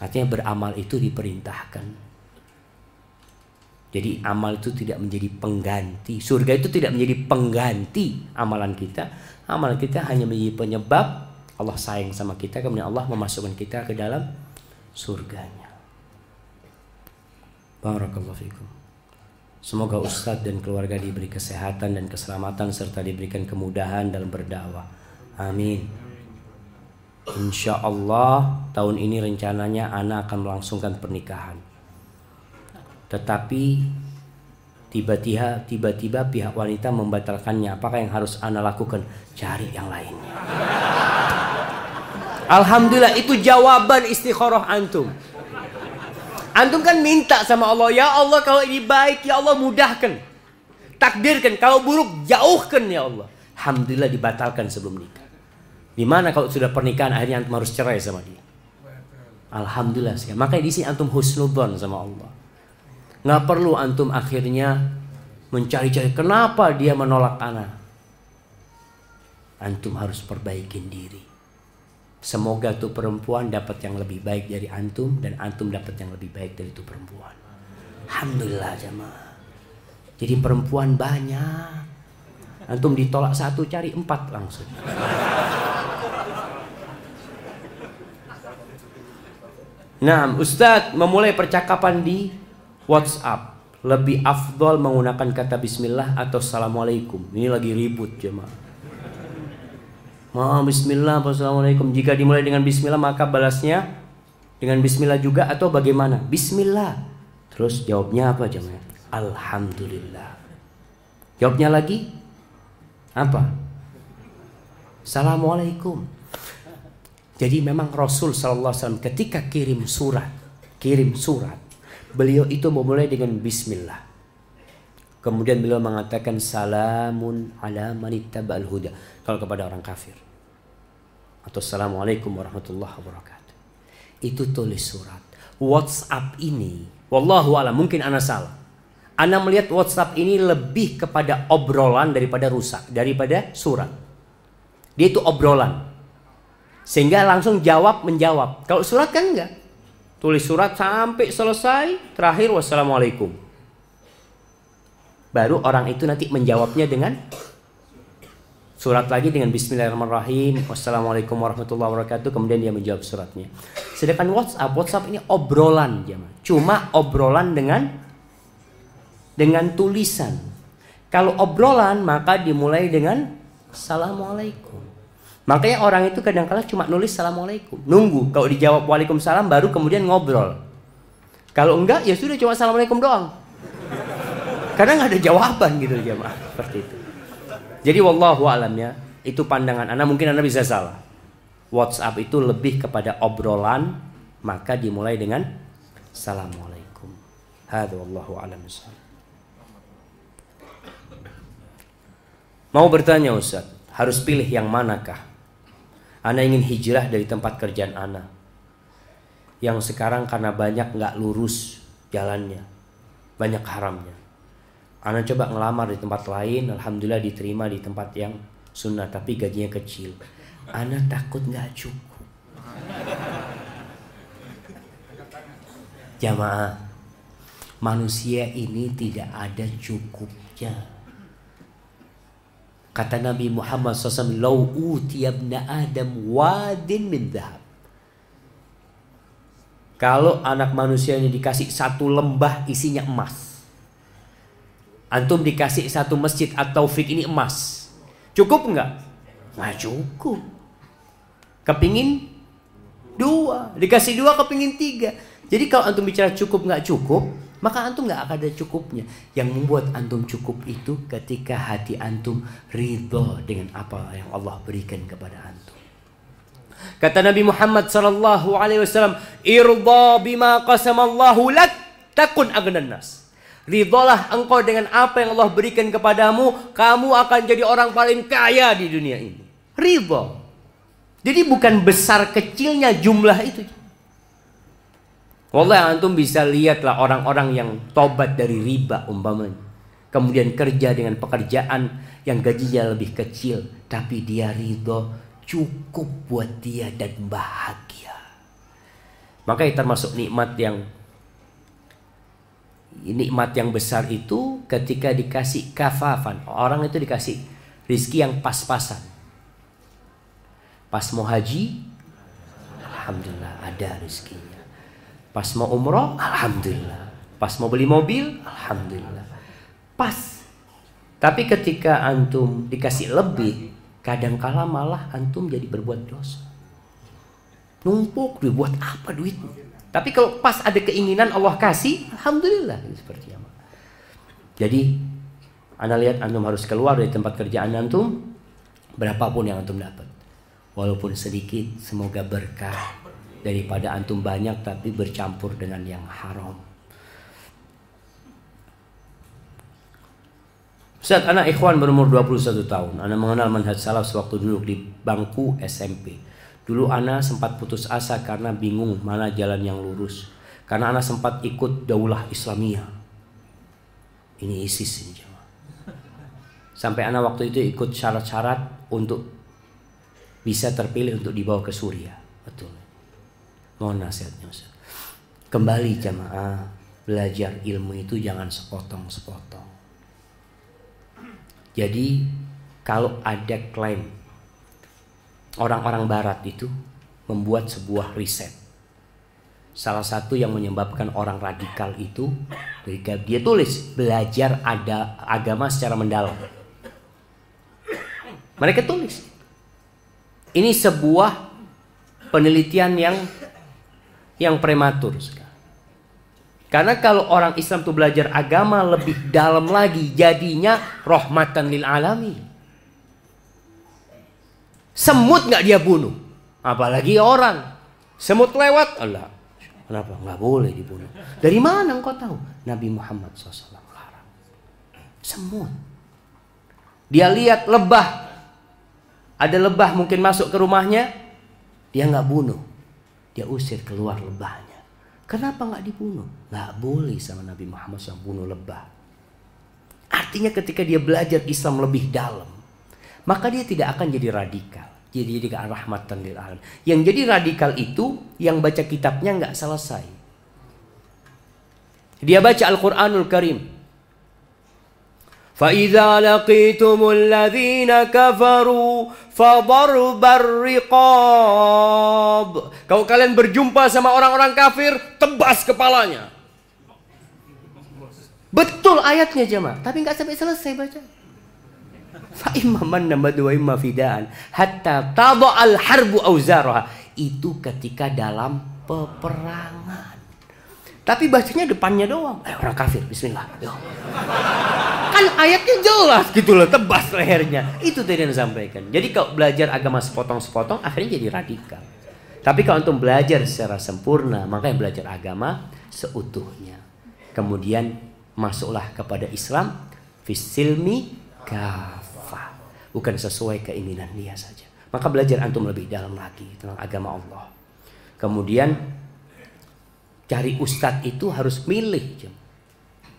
Artinya beramal itu diperintahkan. Jadi amal itu tidak menjadi pengganti. Surga itu tidak menjadi pengganti amalan kita. Amalan kita hanya menjadi penyebab Allah sayang sama kita. Kemudian Allah memasukkan kita ke dalam surganya. Barakallahu fikum. Semoga Ustadz dan keluarga diberi kesehatan dan keselamatan. Serta diberikan kemudahan dalam berdakwah. Amin. Insya Allah tahun ini rencananya anak akan melangsungkan pernikahan. Tetapi tiba-tiba tiba-tiba pihak wanita membatalkannya. Apakah yang harus ana lakukan? Cari yang lainnya. Alhamdulillah itu jawaban istikharah antum. Antum kan minta sama Allah, ya Allah kalau ini baik ya Allah mudahkan. Takdirkan, kalau buruk jauhkan ya Allah. Alhamdulillah dibatalkan sebelum nikah. Dimana kalau sudah pernikahan akhirnya antum harus cerai sama dia. Alhamdulillah sih. Makanya di sini antum husnudzon sama Allah. Nggak perlu antum akhirnya mencari-cari kenapa dia menolak anak. Antum harus perbaikin diri. Semoga tuh perempuan dapat yang lebih baik dari antum dan antum dapat yang lebih baik dari tuh perempuan. Alhamdulillah jamaah. Jadi perempuan banyak. Antum ditolak satu cari empat langsung. Nah, Ustadz memulai percakapan di WhatsApp, lebih afdol menggunakan kata bismillah atau assalamualaikum? Ini lagi ribut jemaah. Ma bismillah atau assalamualaikum? Jika dimulai dengan bismillah maka balasnya dengan bismillah juga atau bagaimana? Bismillah. Terus jawabnya apa jemaah? Alhamdulillah. Jawabnya lagi apa? Assalamualaikum. Jadi memang Rasul sallallahu alaihi wasallam ketika kirim surat, kirim surat beliau itu memulai dengan bismillah. Kemudian beliau mengatakan salamun ala manittaba'al huda. Kalau kepada orang kafir. Atau assalamualaikum warahmatullahi wabarakatuh. Itu tulis surat. WhatsApp ini, wallahu a'lam, mungkin ana salah. Ana melihat WhatsApp ini lebih kepada obrolan daripada rusak, daripada surat. Dia itu obrolan. Sehingga langsung jawab menjawab. Kalau surat kan enggak. Tulis surat sampai selesai, terakhir wassalamualaikum. Baru orang itu nanti menjawabnya dengan surat lagi dengan bismillahirrahmanirrahim, wassalamualaikum warahmatullahi wabarakatuh, kemudian dia menjawab suratnya. Sedangkan WhatsApp, WhatsApp ini obrolan jemaah. Cuma obrolan dengan dengan tulisan. Kalau obrolan maka dimulai dengan assalamualaikum. Makanya orang itu kadang-kala cuma nulis assalamualaikum, nunggu kalau dijawab waalaikumsalam baru kemudian ngobrol. Kalau enggak ya sudah cuma assalamualaikum doang, karena nggak ada jawaban gitu jemaah, seperti itu. Jadi wallahu alamnya, itu pandangan Anda, mungkin Anda bisa salah. WhatsApp itu lebih kepada obrolan, maka dimulai dengan assalamualaikum. Hadza wallahu alam. Mau bertanya Ustaz, harus pilih yang manakah? Anda ingin hijrah dari tempat kerjaan Anda yang sekarang karena banyak nggak lurus jalannya, banyak haramnya. Anda coba ngelamar di tempat lain, alhamdulillah diterima di tempat yang sunnah, tapi gajinya kecil. Anda takut nggak cukup. Jamaah, manusia ini tidak ada cukupnya. Kata Nabi Muhammad shallallahu alaihi wasallam, "Lau utiya ibna Adam wadin min dhahab." Kalau anak manusia ini dikasih satu lembah isinya emas. Antum dikasih satu masjid At-Taufik ini emas, cukup nggak? Nggak cukup. Kepingin dua, dikasih dua kepingin tiga. Jadi kalau antum bicara cukup nggak cukup, maka antum nggak akan ada cukupnya. Yang membuat antum cukup itu ketika hati antum ridho dengan apa yang Allah berikan kepada antum. Kata Nabi Muhammad Sallallahu Alaihi Wasallam, "Irda bima qasamallahu lak takun agnan nas." Ridholah engkau dengan apa yang Allah berikan kepadamu, kamu akan jadi orang paling kaya di dunia ini. Ridho. Jadi bukan besar kecilnya jumlah itu. Wallah, antum bisa lihatlah orang-orang yang tobat dari riba umpamanya, kemudian kerja dengan pekerjaan yang gajinya lebih kecil, tapi dia ridho, cukup buat dia dan bahagia. Makanya termasuk nikmat yang nikmat yang besar itu ketika dikasih kafafan, orang itu dikasih rizki yang pas-pasan. Pas mau haji, alhamdulillah ada rizkinya. Pas mau umroh, alhamdulillah. Pas mau beli mobil, alhamdulillah. Pas. Tapi ketika antum dikasih lebih, kadangkala malah antum jadi berbuat dosa. Numpuk dibuat apa duitmu? Tapi kalau pas ada keinginan Allah kasih, alhamdulillah, seperti apa. Jadi Anda lihat, antum harus keluar dari tempat kerjaan antum, berapapun yang antum dapat, walaupun sedikit, semoga berkah, daripada antum banyak tapi bercampur dengan yang haram. Saat anak ikhwan berumur dua puluh satu tahun, anak mengenal manhaj salaf sewaktu duduk di bangku S M P. Dulu Ana sempat putus asa karena bingung mana jalan yang lurus. Karena Ana sempat ikut Daulah Islamiyah. Ini ISIS ini jemaah. Sampai Ana waktu itu ikut syarat-syarat untuk bisa terpilih untuk dibawa ke Suriah. Betul. Mohon nasihatnya Ustaz. Kembali jemaah, belajar ilmu itu jangan sepotong-sepotong. Jadi kalau ada klaim orang-orang barat itu membuat sebuah riset. Salah satu yang menyebabkan orang radikal itu, dia tulis, belajar ada agama secara mendalam. Mereka tulis. Ini sebuah penelitian yang yang prematur sekali. Karena kalau orang Islam itu belajar agama lebih dalam lagi, jadinya rahmatan lil alamin. Semut nggak dia bunuh, apalagi orang. Semut lewat, Allah, kenapa nggak boleh dibunuh? Dari mana engkau tahu? Nabi Muhammad shallallahu alaihi wasallam larang. Semut. Dia lihat lebah, ada lebah mungkin masuk ke rumahnya, dia nggak bunuh, dia usir keluar lebahnya. Kenapa nggak dibunuh? Nggak boleh sama Nabi Muhammad shallallahu alaihi wasallam bunuh lebah. Artinya ketika dia belajar Islam lebih dalam, maka dia tidak akan jadi radikal. Jadi jadi rahmatan lil alamin. Yang jadi radikal itu yang baca kitabnya nggak selesai. Dia baca Al-Qur'anul Karim. فإذا لقيتم الذين كفروا فضرب الرقاب. Kalau kalian berjumpa sama orang-orang kafir, tebas kepalanya. Betul ayatnya jemaah, tapi enggak sampai selesai baca. Fa imman nabadu wa imma fidaan hatta tadha al harbu auzaraha. Itu ketika dalam peperangan. Tapi bacanya depannya doang. Eh orang kafir, bismillah. Yo. Kan ayatnya jelas gitu loh, tebas lehernya. Itu tadi yang disampaikan. Jadi kalau belajar agama sepotong-sepotong akhirnya jadi radikal. Tapi kalau antum belajar secara sempurna, makanya belajar agama seutuhnya. Kemudian masuklah kepada Islam fisilmi kafah. Bukan sesuai keinginan dia saja. Maka belajar antum lebih dalam lagi tentang agama Allah. Kemudian cari ustadz itu harus milih,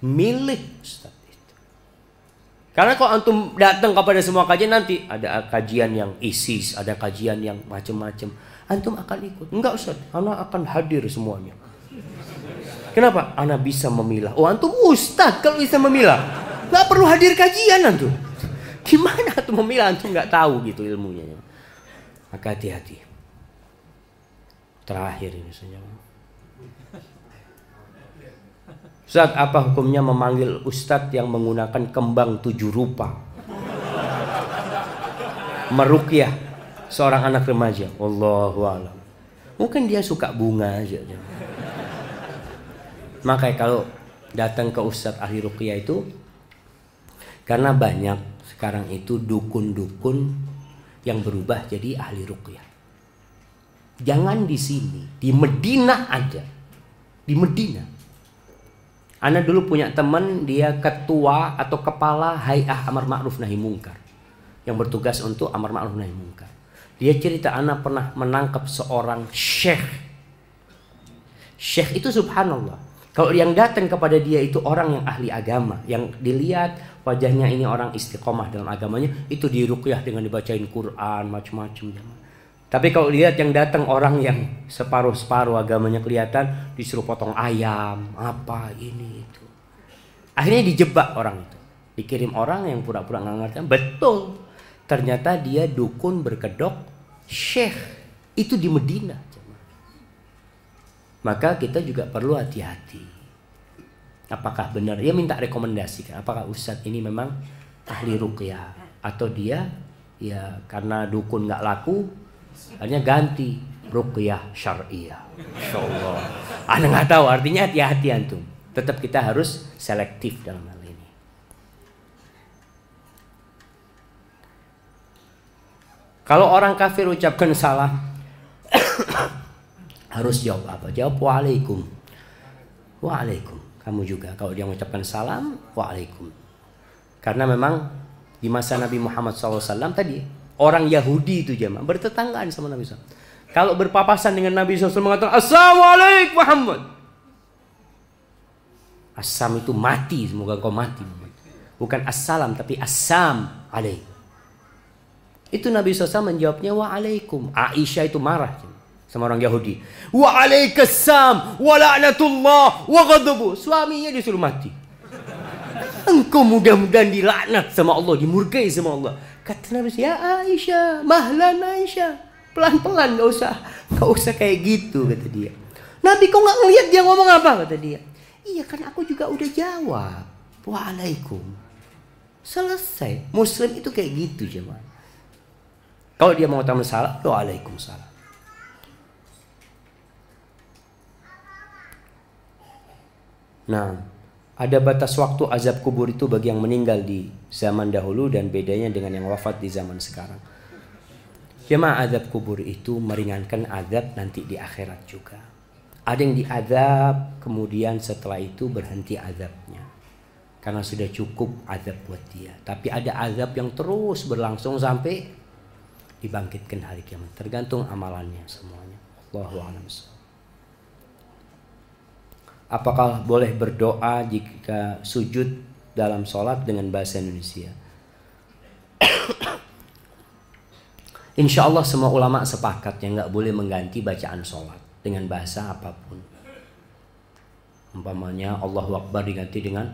milih ustadz itu. Karena kalau antum datang kepada semua kajian nanti ada kajian yang ISIS, ada kajian yang macam-macam, antum akan ikut. Enggak ustadz, ana akan hadir semuanya. Kenapa? Ana bisa memilah. Oh antum ustadz kalau bisa memilah, nggak perlu hadir kajian antum. Gimana antum memilah? Antum nggak tahu gitu ilmunya. Maka hati-hati. Terakhir ini saja. Ustaz, apa hukumnya memanggil ustaz yang menggunakan kembang tujuh rupa? Meruqyah seorang anak remaja. Wallahu a'lam. Mungkin dia suka bunga aja. Makanya kalau datang ke ustaz ahli ruqyah itu, karena banyak sekarang itu dukun-dukun yang berubah jadi ahli ruqyah. Jangan di sini, di Medina aja. Di Medina. Ana dulu punya teman, dia ketua atau kepala Hay'ah Amar Ma'ruf Nahi Munkar yang bertugas untuk Amar Ma'ruf Nahi Munkar. Dia cerita ana pernah menangkap seorang syekh. Syekh itu subhanallah, kalau yang datang kepada dia itu orang yang ahli agama, yang dilihat wajahnya ini orang istiqomah dalam agamanya, itu diruqyah dengan dibacain Quran macam-macam. Tapi kalau lihat yang datang orang yang separuh-separuh agamanya kelihatan, disuruh potong ayam, apa ini itu. Akhirnya dijebak orang itu. Dikirim orang yang pura-pura nggak ngerti. Betul. Ternyata dia dukun berkedok syekh. Itu di Medina. Maka kita juga perlu hati-hati. Apakah benar? Dia minta rekomendasikan. Apakah ustadz ini memang ahli ruqyah atau dia ya karena dukun nggak laku? Hanya ganti ruqyah syariah. Insyaallah. Anda nggak tahu artinya, hati-hati antum. Tetap kita harus selektif dalam hal ini. Kalau orang kafir ucapkan salam, harus jawab apa? Jawab waalaikum. Waalaikum. Kamu juga. Kalau dia mengucapkan salam, waalaikum. Karena memang di masa Nabi Muhammad shallallahu alaihi wasallam tadi, orang Yahudi itu jemaah bertetanggaan sama Nabi shallallahu alaihi wasallam. Kalau berpapasan dengan Nabi shallallahu alaihi wasallam mengatakan Assalamualaikum Muhammad. Assam itu mati, semoga engkau mati. Bukan assalam tapi assam alaik. Itu Nabi shallallahu alaihi wasallam menjawabnya waalaikum. Aisyah itu marah jemaah sama orang Yahudi. Waalaikumsalam wala'natullah wa ghadabu. Suaminya disuruh mati. Engkau mudah-mudahan dilaknat sama Allah, dimurkai sama Allah. Kata Nabi, ya Aisyah, mahlan Aisyah, pelan-pelan, gak usah, gak usah kayak gitu, kata dia. Nabi, kau gak ngelihat dia ngomong apa, kata dia. Iya kan aku juga udah jawab, waalaikum. Selesai. Muslim itu kayak gitu jemaah. Kalau dia mau tambah salam, waalaikumsalam. Nah. Ada batas waktu azab kubur itu bagi yang meninggal di zaman dahulu dan bedanya dengan yang wafat di zaman sekarang. Jemaah, azab kubur itu meringankan azab nanti di akhirat juga. Ada yang diazab kemudian setelah itu berhenti azabnya. Karena sudah cukup azab buat dia. Tapi ada azab yang terus berlangsung sampai dibangkitkan hari kiamat. Tergantung amalannya semuanya. Wallahu a'lam. Apakah boleh berdoa jika sujud dalam sholat dengan bahasa Indonesia? Insya Allah semua ulama sepakat yang nggak boleh mengganti bacaan sholat dengan bahasa apapun. Umpamanya Allahu Akbar diganti dengan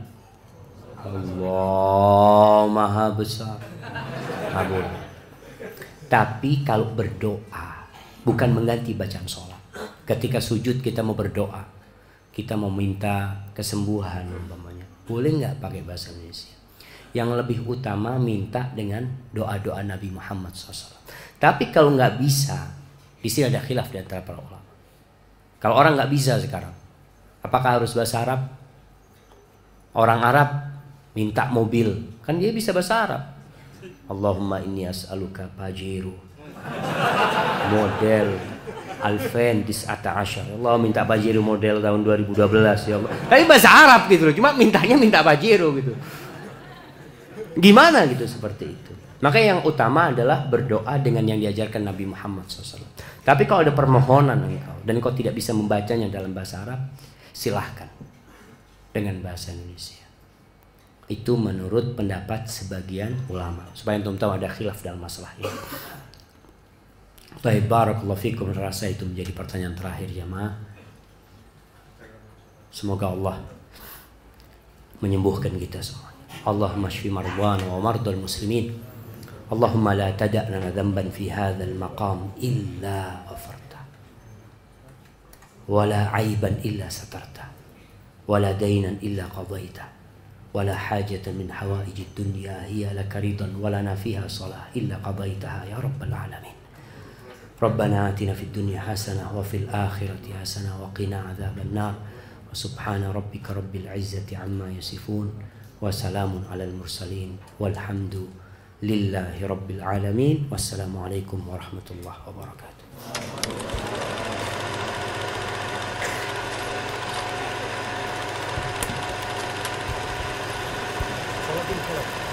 Allah maha besar. Amin. Tapi kalau berdoa bukan mengganti bacaan sholat. Ketika sujud kita mau berdoa, kita mau minta kesembuhan umpamanya, boleh nggak pakai bahasa Indonesia? Yang lebih utama minta dengan doa-doa Nabi Muhammad shallallahu alaihi wasallam. Tapi kalau nggak bisa, di sini ada khilaf di antara para ulama. Kalau orang nggak bisa sekarang, apakah harus bahasa Arab? Orang Arab minta mobil, kan dia bisa bahasa Arab. Allahumma inni as'aluka Pajero, model Alfen Dis'ata Asyar. Ya Allah, minta Pajero model tahun dua ribu dua belas ya Allah. Tapi bahasa Arab gitu loh, cuma mintanya minta Pajero gitu. Gimana gitu seperti itu. Maka yang utama adalah berdoa dengan yang diajarkan Nabi Muhammad shallallahu alaihi wasallam. Tapi kalau ada permohonan engkau dan kau tidak bisa membacanya dalam bahasa Arab, silahkan dengan bahasa Indonesia. Itu menurut pendapat sebagian ulama. Supaya antum tahu ada khilaf dalam masalah ini. Baik, barakallahu fikum. Rasa itu menjadi pertanyaan terakhir jamaah. Semoga Allah menyembuhkan kita semua. Allahumma shfi marwan wa mardal muslimin. Allahumma la tada'na dhanban fi hadzal maqam illa ghafarta, wa la aiban illa satarta, wa la dainan illa qadaita, wa la hajatan min hawaijid dunya hiya laka ridan wa lana fiha salah illa qadaitaha ya rabbal alamin. Rabbana atina fid dunya hasanah wa fil akhirati hasanah wa qina adzaban nar. Wa subhana rabbika rabbil izzati amma yasifun. Wassalamun alal mursalin walhamdu lillahi rabbil alamin. Wassalamualaikum warahmatullahi wabarakatuh. Salam.